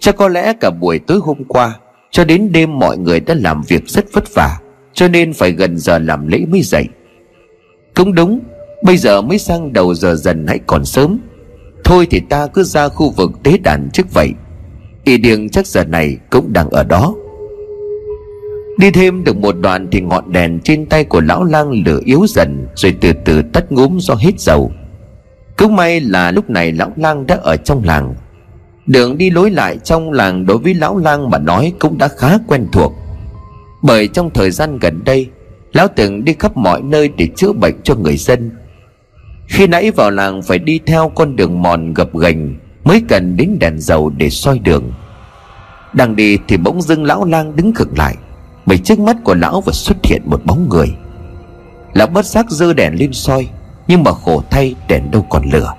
chắc có lẽ cả buổi tối hôm qua cho đến đêm mọi người đã làm việc rất vất vả, cho nên phải gần giờ làm lễ mới dậy. Cũng đúng, bây giờ mới sang đầu giờ dần hãy còn sớm. Thôi thì ta cứ ra khu vực tế đàn trước vậy, Y Điêng chắc giờ này cũng đang ở đó. Đi thêm được một đoạn thì ngọn đèn trên tay của lão lang lửa yếu dần, rồi từ từ tắt ngúm do hết dầu. Cũng may là lúc này lão lang đã ở trong làng. Đường đi lối lại trong làng đối với lão lang mà nói cũng đã khá quen thuộc, bởi trong thời gian gần đây lão từng đi khắp mọi nơi để chữa bệnh cho người dân. Khi nãy vào làng phải đi theo con đường mòn gập ghềnh mới cần đến đèn dầu để soi đường. Đang đi thì bỗng dưng lão lang đứng khựng lại, bởi trước mắt của lão vừa xuất hiện một bóng người. Lão bất giác giơ đèn lên soi, nhưng mà khổ thay đèn đâu còn lửa.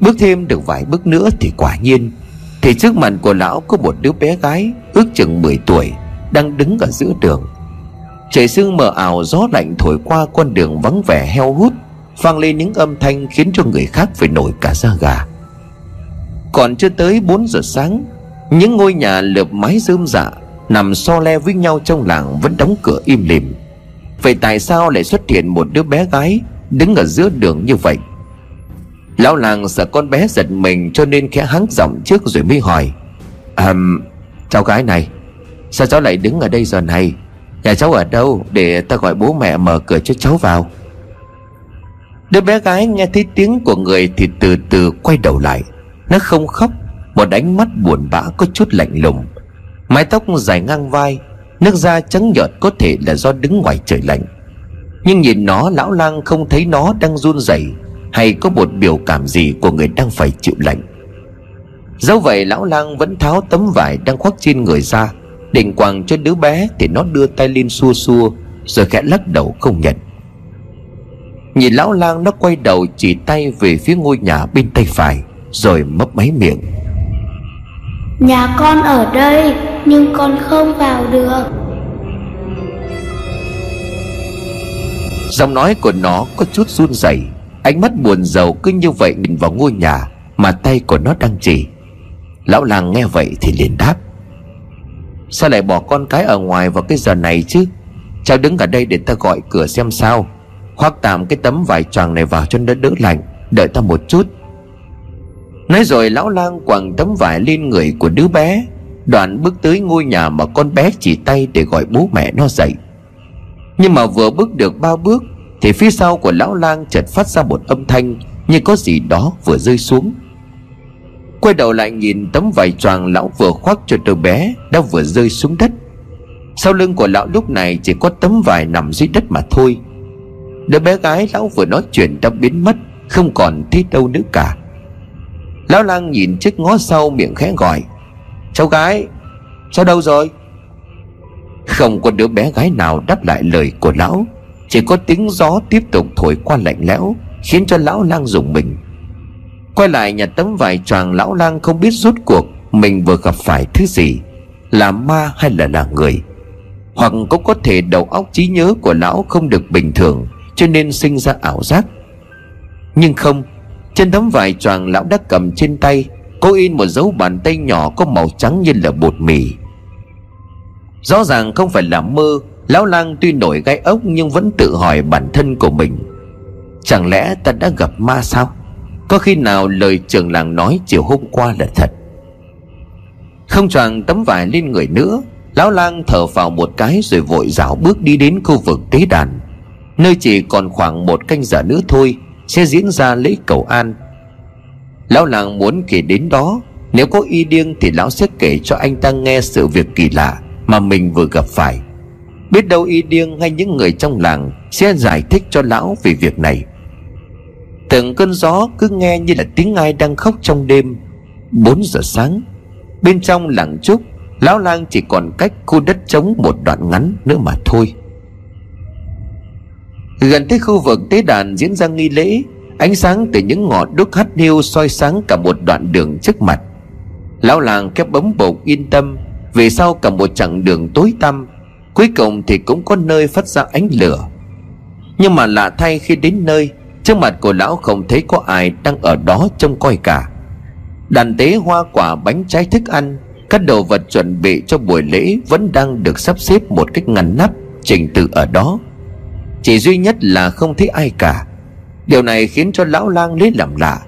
Bước thêm được vài bước nữa thì quả nhiên thì trước mặt của lão có một đứa bé gái ước chừng 10 tuổi đang đứng ở giữa đường. Trời sương mờ ảo, gió lạnh thổi qua con đường vắng vẻ heo hút, vang lên những âm thanh khiến cho người khác phải nổi cả da gà. Còn chưa tới 4 giờ sáng, những ngôi nhà lợp mái rơm rạ nằm so le với nhau trong làng vẫn đóng cửa im lìm. Vậy tại sao lại xuất hiện một đứa bé gái đứng ở giữa đường như vậy? Lão lang sợ con bé giật mình cho nên khẽ hắng giọng trước rồi mới hỏi, cháu gái này, sao cháu lại đứng ở đây giờ này? Nhà cháu ở đâu để ta gọi bố mẹ mở cửa cho cháu vào? Đứa bé gái nghe thấy tiếng của người thì từ từ quay đầu lại. Nó không khóc, một ánh mắt buồn bã có chút lạnh lùng, mái tóc dài ngang vai, nước da trắng nhợt, có thể là do đứng ngoài trời lạnh. Nhưng nhìn nó, lão lang không thấy nó đang run rẩy hay có một biểu cảm gì của người đang phải chịu lạnh. Dẫu vậy lão lang vẫn tháo tấm vải đang khoác trên người ra, định quàng cho đứa bé thì nó đưa tay lên xua xua rồi khẽ lắc đầu không nhận. Nhìn lão lang, nó quay đầu chỉ tay về phía ngôi nhà bên tay phải rồi mấp máy miệng, nhà con ở đây nhưng con không vào được. Giọng nói của nó có chút run rẩy, ánh mắt buồn rầu cứ như vậy nhìn vào ngôi nhà mà tay của nó đang chỉ. Lão lang nghe vậy thì liền đáp, sao lại bỏ con cái ở ngoài vào cái giờ này chứ? Cháu đứng ở đây để ta gọi cửa xem sao. Khoác tạm cái tấm vải choàng này vào cho nó đỡ lạnh, đợi ta một chút. Nói rồi lão lang quàng tấm vải lên người của đứa bé, đoạn bước tới ngôi nhà mà con bé chỉ tay để gọi bố mẹ nó dậy. Nhưng mà vừa bước được 3 bước thì phía sau của lão lang chợt phát ra một âm thanh như có gì đó vừa rơi xuống. Quay đầu lại nhìn, tấm vải choàng lão vừa khoác cho đứa bé đã vừa rơi xuống đất. Sau lưng của lão lúc này chỉ có tấm vải nằm dưới đất mà thôi. Đứa bé gái lão vừa nói chuyện đã biến mất, không còn thấy đâu nữa cả. Lão lang nhìn trước ngó sau, miệng khẽ gọi, cháu gái, cháu đâu rồi? Không có đứa bé gái nào đáp lại lời của lão, chỉ có tiếng gió tiếp tục thổi qua lạnh lẽo khiến cho lão lang rùng mình. Quay lại nhặt tấm vải choàng, lão lang không biết rốt cuộc mình vừa gặp phải thứ gì, là ma hay là người. Hoặc cũng có thể đầu óc trí nhớ của lão không được bình thường cho nên sinh ra ảo giác. Nhưng không, trên tấm vải choàng lão đã cầm trên tay có in một dấu bàn tay nhỏ có màu trắng như là bột mì. Rõ ràng không phải là mơ, lão lang tuy nổi gai ốc nhưng vẫn tự hỏi bản thân của mình, chẳng lẽ ta đã gặp ma sao? Có khi nào lời trưởng làng nói chiều hôm qua là thật? Không choàng tấm vải lên người nữa, lão lang thở vào một cái rồi vội rảo bước đi đến khu vực tế đàn, nơi chỉ còn khoảng 1 canh giờ nữa thôi sẽ diễn ra lễ cầu an. Lão lang muốn kể đến đó, nếu có Y Điêng thì lão sẽ kể cho anh ta nghe sự việc kỳ lạ mà mình vừa gặp phải. Biết đâu Y Điêng hay những người trong làng sẽ giải thích cho lão về việc này. Từng cơn gió cứ nghe như là tiếng ai đang khóc trong đêm. 4 giờ sáng, bên trong làng Trúc, lão lang chỉ còn cách khu đất trống một đoạn ngắn nữa mà thôi. Gần tới khu vực tế đàn diễn ra nghi lễ, ánh sáng từ những ngọn đuốc hắt hiu soi sáng cả một đoạn đường trước mặt. Lão làng khép bấm bụng yên tâm. Về sau cả một chặng đường tối tăm, cuối cùng thì cũng có nơi phát ra ánh lửa. Nhưng mà lạ thay, khi đến nơi, trước mặt của lão không thấy có ai đang ở đó trông coi cả. Đàn tế hoa quả, bánh trái, thức ăn, các đồ vật chuẩn bị cho buổi lễ vẫn đang được sắp xếp một cách ngăn nắp, trình tự ở đó. Chỉ duy nhất là không thấy ai cả. Điều này khiến cho lão lang lấy làm lạ,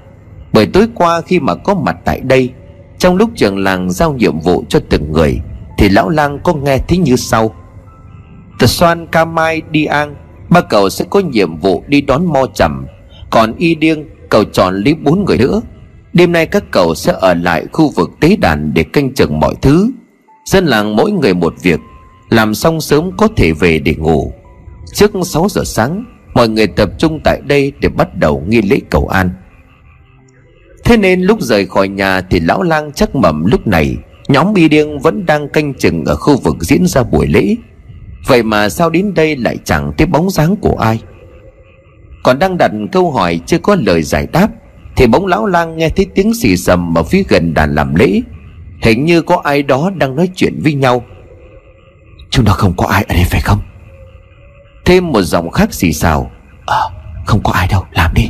bởi tối qua khi mà có mặt tại đây, trong lúc trưởng làng giao nhiệm vụ cho từng người, thì lão lang có nghe thấy như sau: Tờ Soan, Ca Mai, Đi An, ba cậu sẽ có nhiệm vụ đi đón Mo Trầm. Còn Y Điêng, cậu chọn lấy 4 người nữa. Đêm nay các cậu sẽ ở lại khu vực tế đàn để canh chừng mọi thứ. Dân làng mỗi người một việc, làm xong sớm có thể về để ngủ. Trước 6 giờ sáng mọi người tập trung tại đây để bắt đầu nghi lễ cầu an. Thế nên lúc rời khỏi nhà thì lão lang chắc mẩm lúc này nhóm Y Điêng vẫn đang canh chừng ở khu vực diễn ra buổi lễ. Vậy mà sao đến đây lại chẳng thấy bóng dáng của ai. Còn đang đặt câu hỏi chưa có lời giải đáp thì bỗng lão lang nghe thấy tiếng xì xầm ở phía gần đàn làm lễ. Hình như có ai đó đang nói chuyện với nhau. Chúng nó không có ai ở đây phải không? Thêm một giọng khác xì xào: Không có ai đâu, làm đi.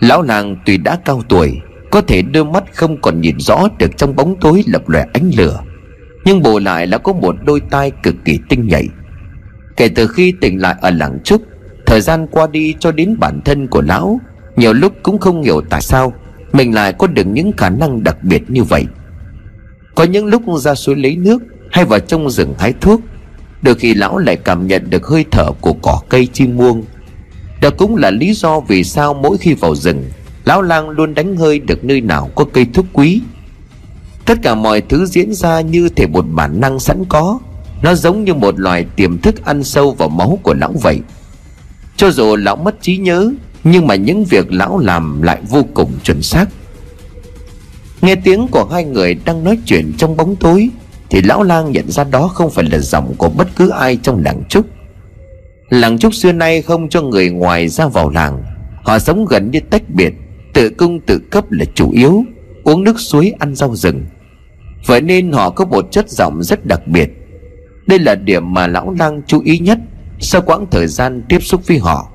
Lão làng tuy đã cao tuổi, có thể đôi mắt không còn nhìn rõ được trong bóng tối lập lòe ánh lửa, nhưng bù lại là có một đôi tai cực kỳ tinh nhạy. Kể từ khi tỉnh lại ở làng Trúc, thời gian qua đi cho đến bản thân của lão nhiều lúc cũng không hiểu tại sao mình lại có được những khả năng đặc biệt như vậy. Có những lúc ra suối lấy nước hay vào trong rừng hái thuốc, đôi khi lão lại cảm nhận được hơi thở của cỏ cây chim muông. Đó cũng là lý do vì sao mỗi khi vào rừng, lão lang luôn đánh hơi được nơi nào có cây thuốc quý. Tất cả mọi thứ diễn ra như thể một bản năng sẵn có. Nó giống như một loài tiềm thức ăn sâu vào máu của lão vậy. Cho dù lão mất trí nhớ, nhưng mà những việc lão làm lại vô cùng chuẩn xác. Nghe tiếng của hai người đang nói chuyện trong bóng tối thì lão lang nhận ra đó không phải là giọng của bất cứ ai trong làng Trúc. Làng Trúc xưa nay không cho người ngoài ra vào làng. Họ sống gần như tách biệt, tự cung tự cấp là chủ yếu, uống nước suối, ăn rau rừng. Vậy nên họ có một chất giọng rất đặc biệt. Đây là điểm mà lão lang chú ý nhất sau quãng thời gian tiếp xúc với họ.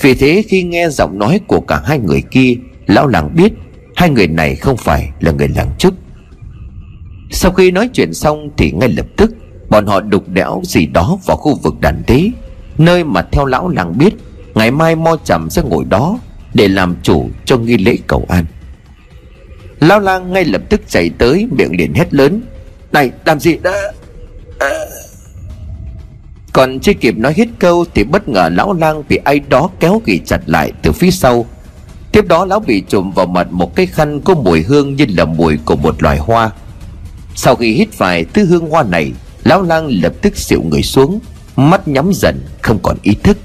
Vì thế khi nghe giọng nói của cả hai người kia, lão lang biết hai người này không phải là người làng Trúc. Sau khi nói chuyện xong thì ngay lập tức bọn họ đục đẽo gì đó vào khu vực đàn tế, nơi mà theo lão lang biết ngày mai Mo Trầm sẽ ngồi đó để làm chủ cho nghi lễ cầu an. Lão lang ngay lập tức chạy tới, miệng liền hét lớn: Này, làm gì đó à... Còn chưa kịp nói hết câu thì bất ngờ lão lang bị ai đó kéo ghì chặt lại từ phía sau. Tiếp đó lão bị trùm vào mặt một cái khăn có mùi hương như là mùi của một loài hoa. Sau khi hít phải thứ hương hoa này, lão lang lập tức xịu người xuống, mắt nhắm dần, không còn ý thức.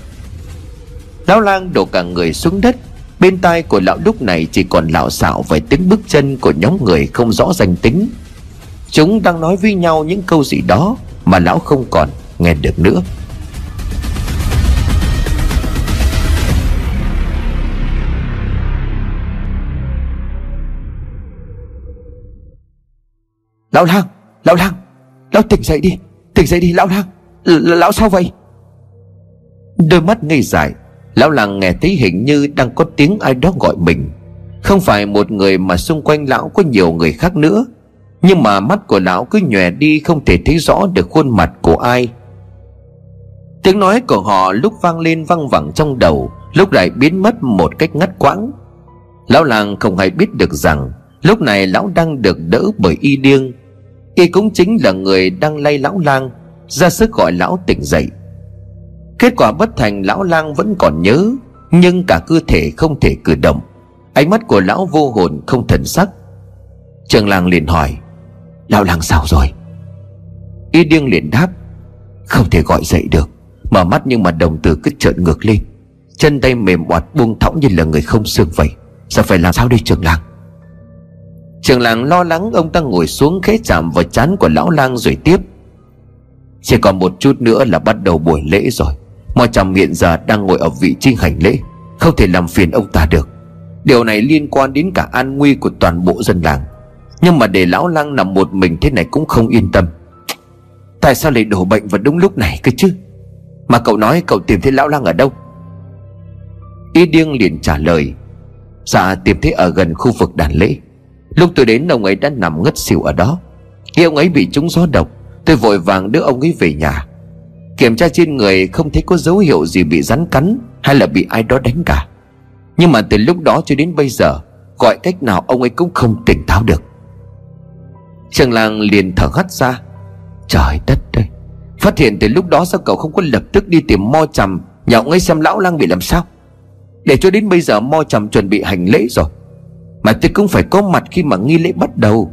Lão lang đổ cả người xuống đất. Bên tai của lão lúc này chỉ còn lạo xạo vài tiếng bước chân của nhóm người không rõ danh tính. Chúng đang nói với nhau những câu gì đó mà lão không còn nghe được nữa. Lão lang, lão tỉnh dậy đi lão lang. Lão sao vậy? Đôi mắt ngây dại, lão lang nghe thấy hình như đang có tiếng ai đó gọi mình. Không phải một người mà xung quanh lão có nhiều người khác nữa. Nhưng mà mắt của lão cứ nhòe đi, không thể thấy rõ được khuôn mặt của ai. Tiếng nói của họ lúc vang lên văng vẳng trong đầu, lúc lại biến mất một cách ngắt quãng. Lão lang không hay biết được rằng lúc này lão đang được đỡ bởi Y Điêng. Y cũng chính là người đang lay lão lang, ra sức gọi lão tỉnh dậy. Kết quả bất thành, lão lang vẫn còn nhớ, nhưng cả cơ thể không thể cử động. Ánh mắt của lão vô hồn không thần sắc. Trưởng làng liền hỏi: Lão lang sao rồi? Y Điêng liền đáp: Không thể gọi dậy được. Mở mắt nhưng mà đồng tử cứ trợn ngược lên, chân tay mềm oặt buông thõng như là người không xương vậy. Giờ phải làm sao đây trường làng? Trường làng lo lắng, ông ta ngồi xuống khẽ chạm vào trán của lão lang rồi tiếp. Chỉ còn một chút nữa là bắt đầu buổi lễ rồi. Mo Trầm hiện giờ đang ngồi ở vị trí hành lễ, không thể làm phiền ông ta được. Điều này liên quan đến cả an nguy của toàn bộ dân làng. Nhưng mà để lão lang nằm một mình thế này cũng không yên tâm. Tại sao lại đổ bệnh vào đúng lúc này cơ chứ? Mà cậu nói cậu tìm thấy lão lang ở đâu? Y Điêng liền trả lời. Dạ tìm thấy ở gần khu vực đàn lễ. Lúc tôi đến ông ấy đã nằm ngất xỉu ở đó. Khi ông ấy bị trúng gió độc, tôi vội vàng đưa ông ấy về nhà. Kiểm tra trên người không thấy có dấu hiệu gì bị rắn cắn hay là bị ai đó đánh cả. Nhưng mà từ lúc đó cho đến bây giờ, gọi cách nào ông ấy cũng không tỉnh táo được. Trường làng liền thở hắt ra. Trời đất ơi, phát hiện từ lúc đó sao cậu không có lập tức đi tìm Mo Trầm nhà ông ấy xem lão lang bị làm sao? Để cho đến bây giờ Mo Trầm chuẩn bị hành lễ rồi, mà tôi cũng phải có mặt khi mà nghi lễ bắt đầu.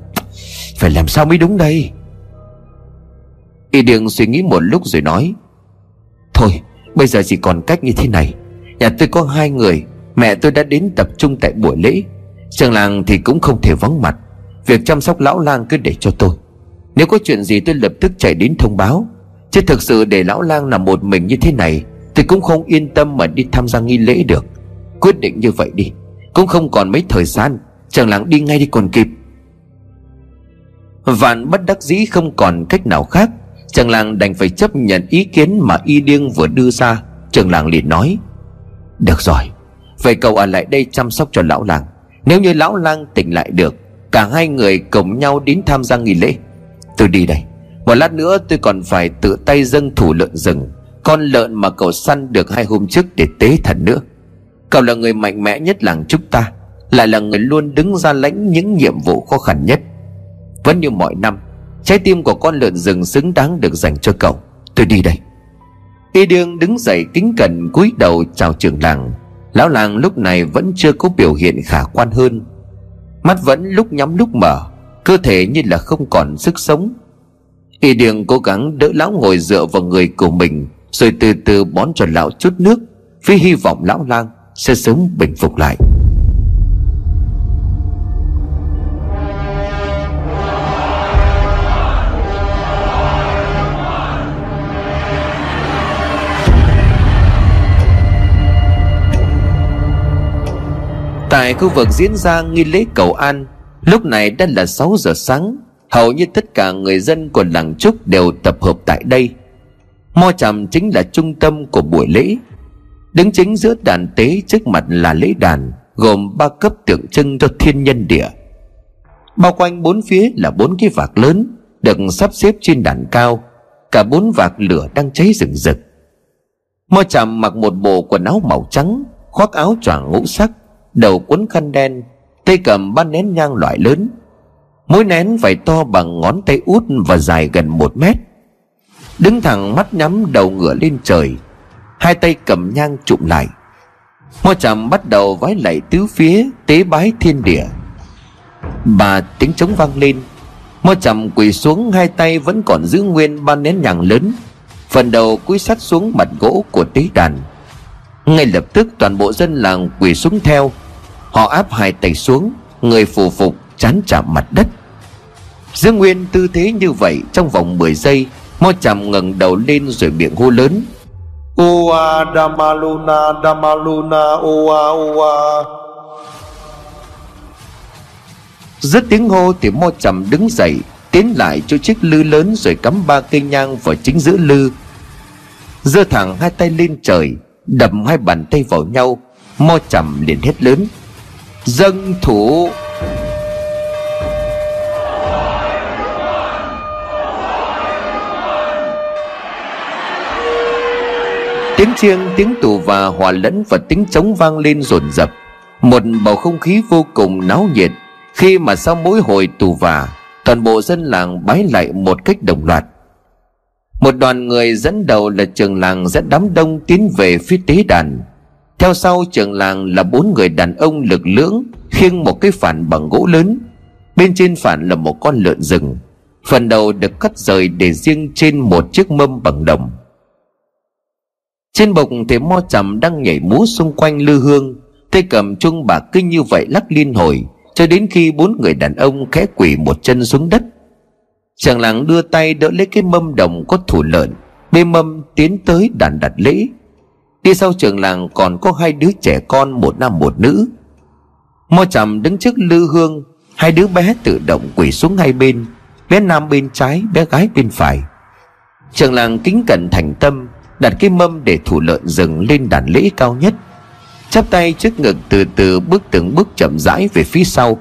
Phải làm sao mới đúng đây? Y Điêng suy nghĩ một lúc rồi nói. Thôi bây giờ chỉ còn cách như thế này. Nhà tôi có hai người, mẹ tôi đã đến tập trung tại buổi lễ, trường làng thì cũng không thể vắng mặt. Việc chăm sóc lão lang cứ để cho tôi. Nếu có chuyện gì tôi lập tức chạy đến thông báo. Chứ thực sự để lão lang nằm một mình như thế này, tôi cũng không yên tâm mà đi tham gia nghi lễ được. Quyết định như vậy đi, cũng không còn mấy thời gian. Trường làng đi ngay đi còn kịp. Vạn bất đắc dĩ không còn cách nào khác, trường làng đành phải chấp nhận ý kiến mà Y Điêng vừa đưa ra. Trường làng liền nói. Được rồi, vậy cậu ở lại đây chăm sóc cho lão lang. Nếu như lão lang tỉnh lại được, cả hai người cùng nhau đến tham gia nghi lễ. Tôi đi đây. Một lát nữa tôi còn phải tự tay dâng thủ lợn rừng, con lợn mà cậu săn được 2 hôm trước để tế thần nữa. Cậu là người mạnh mẽ nhất làng chúng ta, lại là người luôn đứng ra lãnh những nhiệm vụ khó khăn nhất. Vẫn như mọi năm, trái tim của con lợn rừng xứng đáng được dành cho cậu. Tôi đi đây. Y Điêng đứng dậy kính cẩn cúi đầu chào trưởng làng. Lão làng lúc này vẫn chưa có biểu hiện khả quan hơn, mắt vẫn lúc nhắm lúc mở, cơ thể như là không còn sức sống. Y Điêng cố gắng đỡ lão ngồi dựa vào người của mình, rồi từ từ bón cho lão chút nước, với hy vọng lão lang sẽ sớm bình phục lại. Tại khu vực diễn ra nghi lễ cầu an, lúc này đã là 6 giờ sáng. Hầu như tất cả người dân của làng Trúc đều tập hợp tại đây. Mo Trầm chính là trung tâm của buổi lễ. Đứng chính giữa đàn tế, trước mặt là lễ đàn gồm 3 cấp tượng trưng cho thiên nhân địa. Bao quanh 4 phía là 4 cái vạc lớn được sắp xếp trên đàn cao. Cả 4 vạc lửa đang cháy rừng rực. Mo Trầm mặc một bộ quần áo màu trắng, khoác áo choàng ngũ sắc, đầu cuốn khăn đen, tay cầm 3 nén nhang loại lớn. Mỗi nén phải to bằng ngón tay út và dài gần 1 mét. Đứng thẳng, mắt nhắm, đầu ngửa lên trời, 2 tay cầm nhang chụm lại. Mo Trầm bắt đầu vái lạy tứ phía, tế bái thiên địa. 3 tiếng trống vang lên. Mo Trầm quỳ xuống, 2 tay vẫn còn giữ nguyên 3 nén nhang lớn, phần đầu cúi sát xuống mặt gỗ của tế đàn. Ngay lập tức toàn bộ dân làng quỳ xuống theo. Họ áp 2 tay xuống, người phủ phục, trán chạm mặt đất. Giữ nguyên tư thế như vậy trong vòng 10 giây, Mo Trầm ngẩng đầu lên rồi miệng hô lớn. Oa Damaluna Damaluna Oa Oa. Dứt tiếng hô thì Mo Trầm đứng dậy, tiến lại chỗ chiếc lư lớn rồi cắm 3 cây nhang vào chính giữa lư. Giơ thẳng 2 tay lên trời, đập 2 bàn tay vào nhau. Mo Trầm liền hét lớn. Dâng thủ. Tiếng chiêng, tiếng tù và hòa lẫn và tiếng trống vang lên dồn dập, một bầu không khí vô cùng náo nhiệt. Khi mà sau mỗi hồi tù và, toàn bộ dân làng bái lạy một cách đồng loạt. Một đoàn người dẫn đầu là trưởng làng dẫn đám đông tiến về phía tế đàn. Theo sau trưởng làng là 4 người đàn ông lực lưỡng khiêng một cái phản bằng gỗ lớn, bên trên phản là một con lợn rừng. phần đầu được cắt rời để riêng trên một chiếc mâm bằng đồng. Trên bụng thì Mo Trầm đang nhảy múa xung quanh lư hương, tay cầm chuông bạc kinh như vậy lắc liên hồi cho đến khi bốn người đàn ông khẽ quỳ một chân xuống đất. Chàng làng đưa tay đỡ lấy cái mâm đồng có thủ lợn, bê mâm tiến tới đàn đặt lễ. Đi sau trường làng còn có hai đứa trẻ con, một nam một nữ. Mo Trầm đứng trước lư hương, hai đứa bé tự động quỳ xuống hai bên, bé nam bên trái, bé gái bên phải. Trường làng kính cẩn thành tâm đặt cái mâm để thủ lợn dừng lên đàn lễ cao nhất, chắp tay trước ngực, từ từ bước từng bước chậm rãi về phía sau.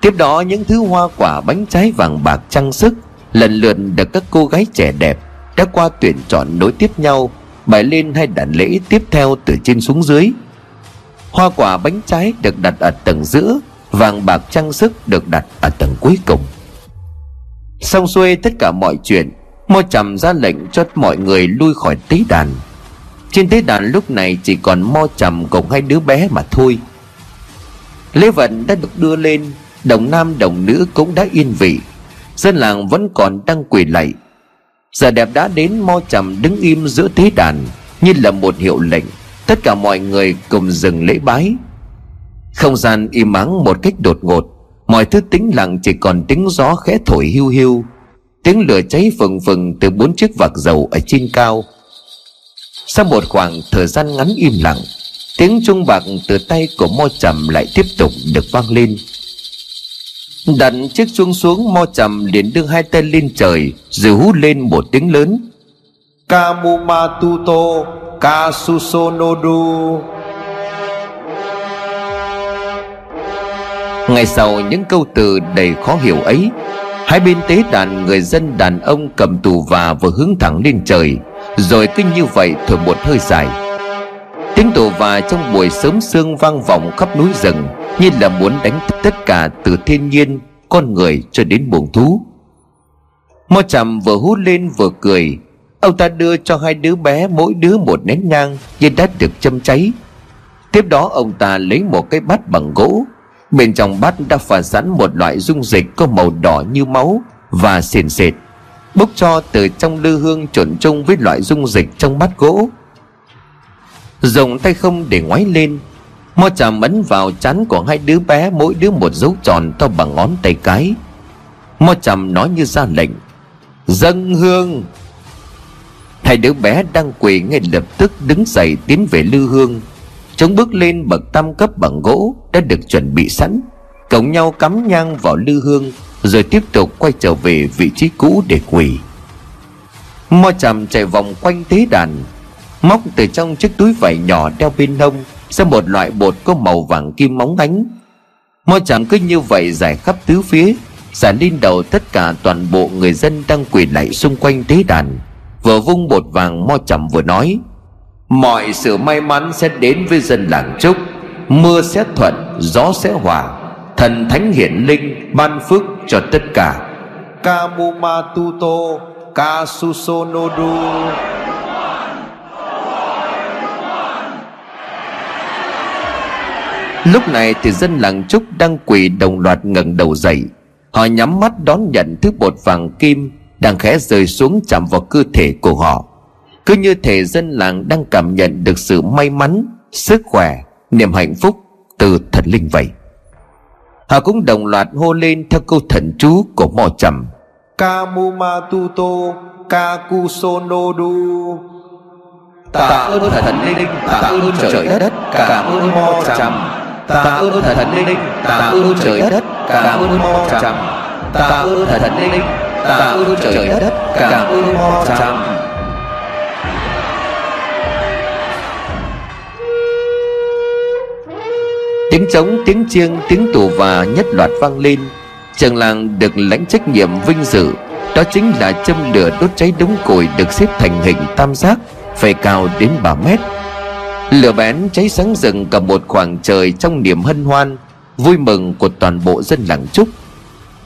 Tiếp đó những thứ hoa quả, bánh trái, vàng bạc, trang sức lần lượt được các cô gái trẻ đẹp đã qua tuyển chọn nối tiếp nhau bày lên hai đàn lễ tiếp theo từ trên xuống dưới. Hoa quả, bánh trái được đặt ở tầng giữa, vàng bạc, trang sức được đặt ở tầng cuối cùng. Xong xuôi tất cả mọi chuyện, Mo Trầm ra lệnh cho mọi người lui khỏi tế đàn. Trên tế đàn lúc này chỉ còn Mo Trầm cùng hai đứa bé mà thôi. Lễ vật đã được đưa lên, đồng nam đồng nữ cũng đã yên vị, dân làng vẫn còn đang quỳ lạy. Giờ đẹp đã đến, Mo Trầm đứng im giữa tế đàn như là một hiệu lệnh, tất cả mọi người cùng dừng lễ bái. Không gian im ắng một cách đột ngột, mọi thứ tĩnh lặng, chỉ còn tiếng gió khẽ thổi hiu hiu, tiếng lửa cháy phừng phừng từ bốn chiếc vạc dầu ở trên cao. Sau một khoảng thời gian ngắn im lặng, tiếng chuông bạc từ tay của Mo Trầm lại tiếp tục được vang lên. Đặt chiếc chuông xuống, Mo Trầm liền đưa hai tay lên trời rồi hú lên một tiếng lớn: Kamumatuto Kasusonodu. Ngay sau những câu từ đầy khó hiểu ấy, hai bên tế đàn người dân đàn ông cầm tù và vừa hướng thẳng lên trời, rồi cứ như vậy thổi một hơi dài. Tiếng tù và trong buổi sớm sương vang vọng khắp núi rừng như là muốn đánh thức tất cả, từ thiên nhiên, con người cho đến muông thú. Mo Trầm vừa hú lên vừa cười. Ông ta đưa cho hai đứa bé mỗi đứa một nén nhang như đã được châm cháy. Tiếp đó ông ta lấy một cái bát bằng gỗ, bên trong bát đã pha sẵn một loại dung dịch có màu đỏ như máu và sền sệt, bốc cho từ trong lư hương trộn chung với loại dung dịch trong bát gỗ. Dùng tay không để ngoáy lên, Mo Trầm ấn vào trán của hai đứa bé mỗi đứa một dấu tròn to bằng ngón tay cái. Mo Trầm nói như ra lệnh: Dâng hương. Hai đứa bé đang quỳ ngay lập tức đứng dậy tiến về lư hương, chúng bước lên bậc tam cấp bằng gỗ đã được chuẩn bị sẵn, cõng nhau cắm nhang vào lư hương rồi tiếp tục quay trở về vị trí cũ để quỳ. Mo Trầm chạy vòng quanh tế đàn, móc từ trong chiếc túi vải nhỏ đeo bên hông ra một loại bột có màu vàng kim óng ánh. Mo Trầm cứ như vậy rải khắp tứ phía, rải lên đầu tất cả toàn bộ người dân đang quỳ lạy xung quanh tế đàn. Vừa vung bột vàng, Mo Trầm vừa nói: Mọi sự may mắn sẽ đến với dân làng Trúc, mưa sẽ thuận, gió sẽ hòa, thần thánh hiển linh ban phước cho tất cả. Kamumatuto Kasusonodu. Lúc này thì dân làng Trúc đang quỳ đồng loạt ngẩng đầu dậy, họ nhắm mắt đón nhận thứ bột vàng kim đang khẽ rơi xuống chạm vào cơ thể của họ. Cứ như thể dân làng đang cảm nhận được sự may mắn, sức khỏe, niềm hạnh phúc từ thần linh vậy. Họ cũng đồng loạt hô lên theo câu thần chú của Mo Trầm: Kamumatuto Kakusonodu. Tạ ơn thần linh, tạ ơn trời đất, cảm ơn Mo Trầm. Tạ ơn thần linh, tạ ơn trời đất, cảm ơn Mo Trầm. Tạ ơn thần linh, tạ ơn trời đất, cảm ơn Mo Trầm. Tiếng trống, tiếng chiêng, tiếng tù và nhất loạt vang lên. Trường làng được lãnh trách nhiệm vinh dự, đó chính là châm lửa đốt cháy đống củi được xếp thành hình tam giác, phải cao đến 3 mét. Lửa bén cháy sáng rừng cả một khoảng trời trong niềm hân hoan vui mừng của toàn bộ dân làng Trúc.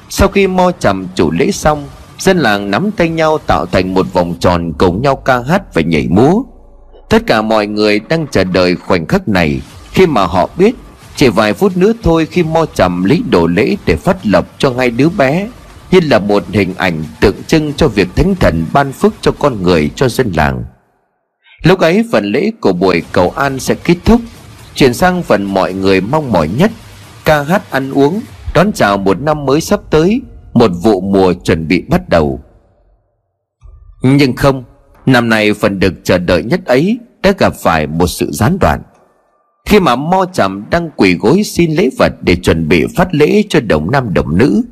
Sau khi Mo Trầm chủ lễ xong, dân làng nắm tay nhau tạo thành một vòng tròn, cùng nhau ca hát và nhảy múa. Tất cả mọi người đang chờ đợi khoảnh khắc này, khi mà họ biết chỉ vài phút nữa thôi, khi Mo Trầm lấy đồ lễ để phát lộc cho hai đứa bé, như là một hình ảnh tượng trưng cho việc thánh thần ban phước cho con người, cho dân làng. Lúc ấy phần lễ của buổi cầu an sẽ kết thúc, chuyển sang phần mọi người mong mỏi nhất: ca hát ăn uống, đón chào một năm mới sắp tới, một vụ mùa chuẩn bị bắt đầu. Nhưng không, năm nay phần được chờ đợi nhất ấy đã gặp phải một sự gián đoạn. Khi mà Mo Trầm đang quỳ gối xin lễ vật để chuẩn bị phát lễ cho đồng nam đồng nữ,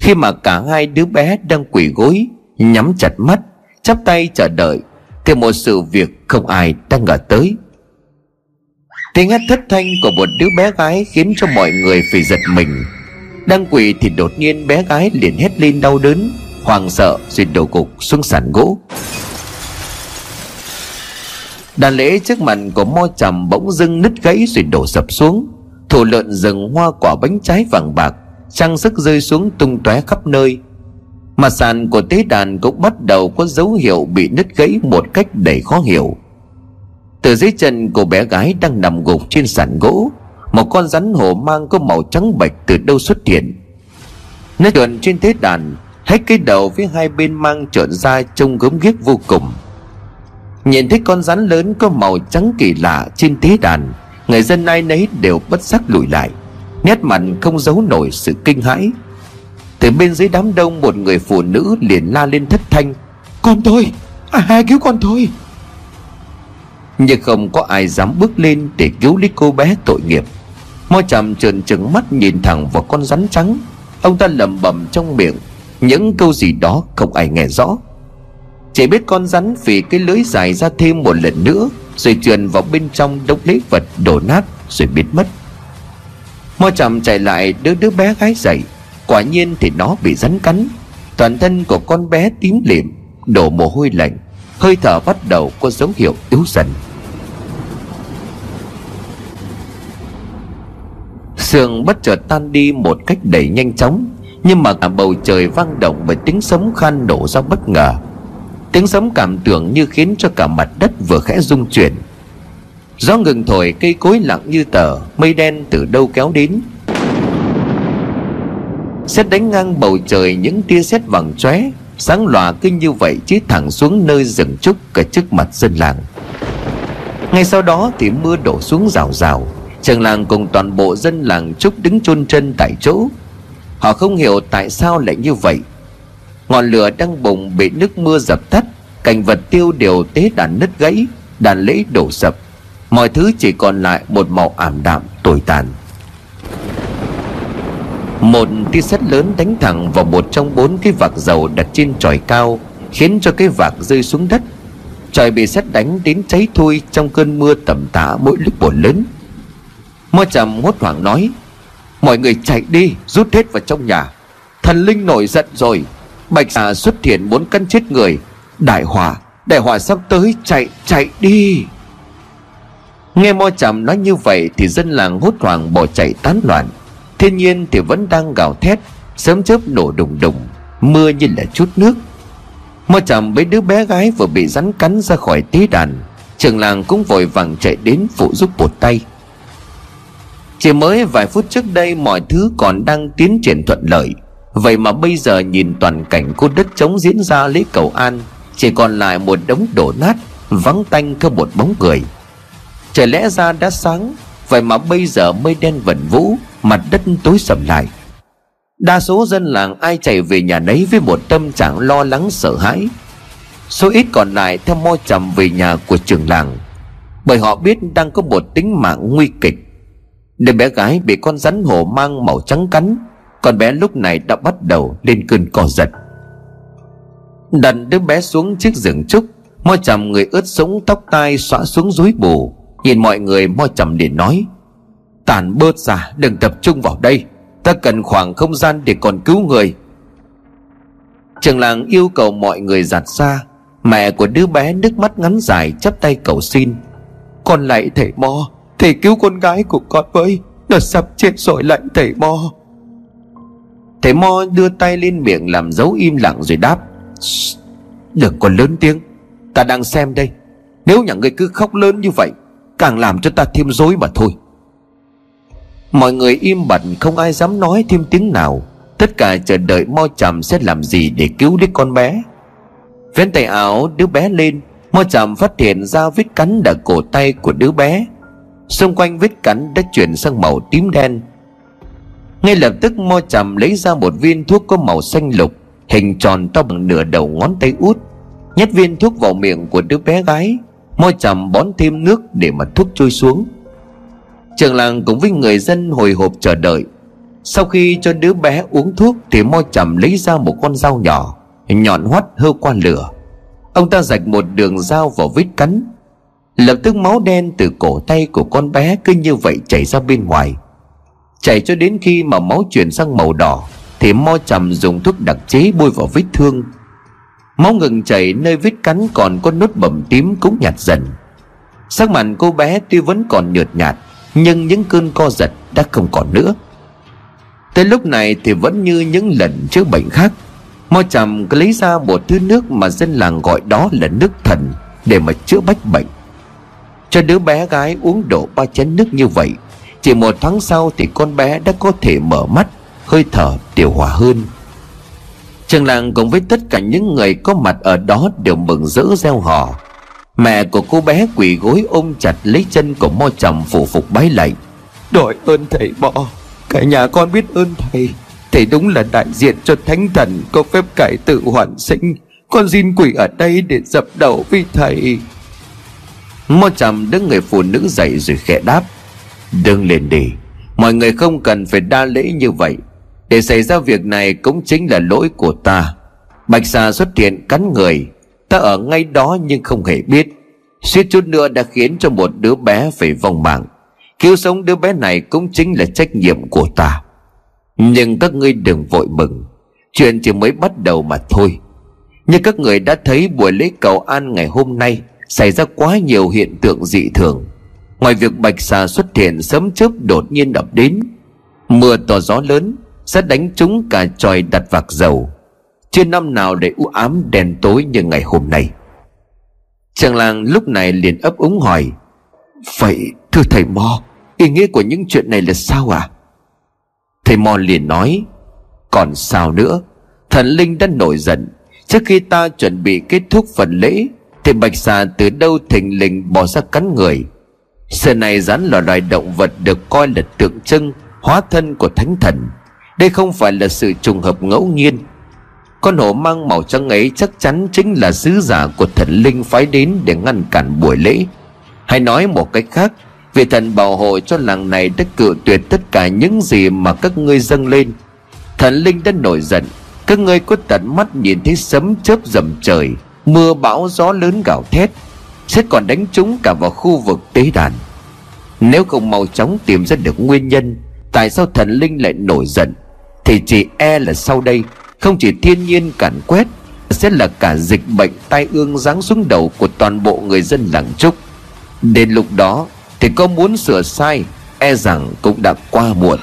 khi mà cả hai đứa bé đang quỳ gối nhắm chặt mắt chắp tay chờ đợi, thì một sự việc không ai đang ngờ tới. Tiếng hát thất thanh của một đứa bé gái khiến cho mọi người phải giật mình. Đang quỳ thì đột nhiên bé gái liền hét lên đau đớn, hoảng sợ rồi đổ gục xuống sàn gỗ. Đàn lễ trước mặt của Mo Trầm bỗng dưng nứt gãy rồi đổ sập xuống. Thổ lợn rừng, hoa quả, bánh trái vàng bạc trang sức rơi xuống tung tóe khắp nơi. Mặt sàn của tế đàn cũng bắt đầu có dấu hiệu bị nứt gãy một cách đầy khó hiểu. Từ dưới chân của bé gái đang nằm gục trên sàn gỗ, một con rắn hổ mang có màu trắng bạch từ đâu xuất hiện. Nó trườn trên tế đàn, hết cái đầu với hai bên mang trợn ra trông gớm ghiếc vô cùng. Nhìn thấy con rắn lớn có màu trắng kỳ lạ trên tế đàn, người dân ai nấy đều bất giác lùi lại, nét mặt không giấu nổi sự kinh hãi. Từ bên dưới đám đông, một người phụ nữ liền la lên thất thanh: "Con tôi, hãy cứu con tôi!" Nhưng không có ai dám bước lên để cứu lấy cô bé tội nghiệp. Mo Trầm trợn trừng mắt nhìn thẳng vào con rắn trắng. Ông ta lẩm bẩm trong miệng những câu gì đó không ai nghe rõ, chỉ biết con rắn phì cái lưỡi dài ra thêm một lần nữa rồi trườn vào bên trong đống lễ vật đổ nát rồi biến mất. Mo Trầm chạy lại đưa đứa bé gái dậy, quả nhiên thì nó bị rắn cắn. Toàn thân của con bé tím lịm, đổ mồ hôi lạnh, hơi thở bắt đầu có dấu hiệu yếu dần. Sương bất chợt tan đi một cách đầy nhanh chóng, nhưng mà cả bầu trời vang động bởi tiếng sấm khan nổ ra bất ngờ. Tiếng sấm cảm tưởng như khiến cho cả mặt đất vừa khẽ rung chuyển. Gió ngừng thổi, cây cối lặng như tờ, mây đen từ đâu kéo đến. Sét đánh ngang bầu trời, những tia sét vàng chóe sáng lòa cứ như vậy chĩa thẳng xuống nơi rừng trúc cả trước mặt dân làng. Ngay sau đó thì mưa đổ xuống rào rào, trường làng cùng toàn bộ dân làng Trúc đứng chôn chân tại chỗ. Họ không hiểu tại sao lại như vậy. Ngọn lửa đang bùng bị nước mưa dập tắt, cảnh vật tiêu điều, tế đàn nứt gãy, đàn lễ đổ sập, mọi thứ chỉ còn lại một màu ảm đạm tồi tàn. Một tia sét lớn đánh thẳng vào một trong bốn cái vạc dầu đặt trên chòi cao, khiến cho cái vạc rơi xuống đất. Chòi bị sét đánh đến cháy thui trong cơn mưa tầm tã mỗi lúc một lớn. Mo Trầm hốt hoảng nói: "Mọi người chạy đi, rút hết vào trong nhà. Thần linh nổi giận rồi, bạch xà xuất hiện muốn cắn chết người. Đại họa sắp tới, chạy đi!" Nghe Mo Trầm nói như vậy thì dân làng hốt hoảng bỏ chạy tán loạn. Thiên nhiên thì vẫn đang gào thét, sấm chớp nổ đùng đùng, mưa như là chút nước. Mo Trầm mấy đứa bé gái vừa bị rắn cắn ra khỏi tế đàn, trưởng làng cũng vội vàng chạy đến phụ giúp một tay. Chỉ mới vài phút trước đây mọi thứ còn đang tiến triển thuận lợi, vậy mà bây giờ nhìn toàn cảnh cô đất trống diễn ra lễ cầu an, chỉ còn lại một đống đổ nát, vắng tanh không một bóng người. Trời lẽ ra đã sáng, vậy mà bây giờ mây đen vẩn vũ, mặt đất tối sầm lại. Đa số dân làng ai chạy về nhà nấy với một tâm trạng lo lắng sợ hãi. Số ít còn lại theo Mo Trầm về nhà của trưởng làng, bởi họ biết đang có một tính mạng nguy kịch. Đứa bé gái bị con rắn hổ mang màu trắng cắn, con bé lúc này đã bắt đầu lên cơn co giật. Đặt đứa bé xuống chiếc giường trúc, Mo Trầm người ướt sũng tóc tai xõa xuống rối bù, nhìn mọi người Mo Trầm liền nói: "Tản bớt ra, đừng tập trung vào đây, ta cần khoảng không gian để còn cứu người." Trưởng làng yêu cầu mọi người dạt xa. Mẹ của đứa bé nước mắt ngắn dài chắp tay cầu xin: "Con lạy thầy Mo, thầy cứu con gái của con với, nó sắp chết rồi, lạy thầy Mo." Thầy Mo đưa tay lên miệng làm dấu im lặng rồi đáp: "Đừng có lớn tiếng, ta đang xem đây. Nếu nhà ngươi cứ khóc lớn như vậy, càng làm cho ta thêm rối mà thôi." Mọi người im bặt, không ai dám nói thêm tiếng nào. tất cả chờ đợi Mo Trầm sẽ làm gì để cứu đứa con bé. Vén tay áo đứa bé lên, Mo Trầm phát hiện ra vết cắn ở cổ tay của đứa bé. Xung quanh vết cắn đã chuyển sang màu tím đen. Ngay lập tức Mo Trầm lấy ra một viên thuốc có màu xanh lục, hình tròn to bằng nửa đầu ngón tay út. Nhét viên thuốc vào miệng của đứa bé gái, Mo Trầm bón thêm nước để mà thuốc trôi xuống. Trưởng làng cùng với người dân hồi hộp chờ đợi. Sau khi cho đứa bé uống thuốc thì Mo Trầm lấy ra một con dao nhỏ, nhọn hoắt hơ qua lửa. Ông ta rạch một đường dao vào vết cắn. Lập tức máu đen từ cổ tay của con bé cứ như vậy chảy ra bên ngoài. Chảy cho đến khi mà máu chuyển sang màu đỏ thì Mo Trầm dùng thuốc đặc chế bôi vào vết thương. Máu ngừng chảy, nơi vết cắn còn có nốt bầm tím cũng nhạt dần. Sắc mặt cô bé tuy vẫn còn nhợt nhạt, nhưng những cơn co giật đã không còn nữa. Tới lúc này thì vẫn như những lần chữa bệnh khác, Mo Trầm lấy ra một thứ nước mà dân làng gọi đó là nước thần để mà chữa bách bệnh. Cho đứa bé gái uống đổ 3 chén nước như vậy, chỉ một tháng sau thì con bé đã có thể mở mắt, hơi thở điều hòa hơn. Trường làng cùng với tất cả những người có mặt ở đó đều mừng rỡ reo hò. Mẹ của cô bé quỳ gối ôm chặt lấy chân của Mo Trầm phủ phục bái lạy. Đội ơn thầy Mo, cả nhà con biết ơn thầy. Thầy đúng là đại diện cho thánh thần có phép cải tự hoàn sinh. Con xin quỳ ở đây để dập đầu với thầy. Mo Trầm đỡ người phụ nữ dậy rồi khẽ đáp. Đừng lên đi, mọi người không cần phải đa lễ như vậy. Để xảy ra việc này cũng chính là lỗi của ta. Bạch xà xuất hiện cắn người, ta ở ngay đó nhưng không hề biết, suýt chút nữa đã khiến cho một đứa bé phải vong mạng. Cứu sống đứa bé này cũng chính là trách nhiệm của ta. Nhưng các ngươi đừng vội mừng, chuyện chỉ mới bắt đầu mà thôi. Như các người đã thấy, buổi lễ cầu an ngày hôm nay xảy ra quá nhiều hiện tượng dị thường. Ngoài việc bạch xà xuất hiện, sấm chớp đột nhiên ập đến, mưa to gió lớn sẽ đánh trúng cả chòi đặt vạc dầu. Chưa năm nào để u ám đèn tối như ngày hôm nay. Chàng làng lúc này liền ấp úng hỏi. Vậy thưa thầy Mo, ý nghĩa của những chuyện này là sao ạ? Thầy Mo liền nói. Còn sao nữa, thần linh đã nổi giận. Trước khi ta chuẩn bị kết thúc phần lễ thì bạch xà từ đâu thình lình bò ra cắn người. Sự này rắn là loài động vật được coi là tượng trưng hóa thân của thánh thần. Đây không phải là sự trùng hợp ngẫu nhiên. Con hổ mang màu trắng ấy chắc chắn chính là sứ giả của thần linh phái đến để ngăn cản buổi lễ. Hay nói một cách khác, vị thần bảo hộ cho làng này đã cự tuyệt tất cả những gì mà các ngươi dâng lên. Thần linh đã nổi giận, các ngươi có tận mắt nhìn thấy sấm chớp dầm trời, mưa bão gió lớn gào thét, sét còn đánh trúng cả vào khu vực tế đàn. Nếu không mau chóng tìm ra được nguyên nhân tại sao thần linh lại nổi giận thì chỉ e là sau đây không chỉ thiên nhiên càn quét, sẽ là cả dịch bệnh tai ương giáng xuống đầu của toàn bộ người dân làng Trúc. Đến lúc đó thì có muốn sửa sai e rằng cũng đã quá muộn.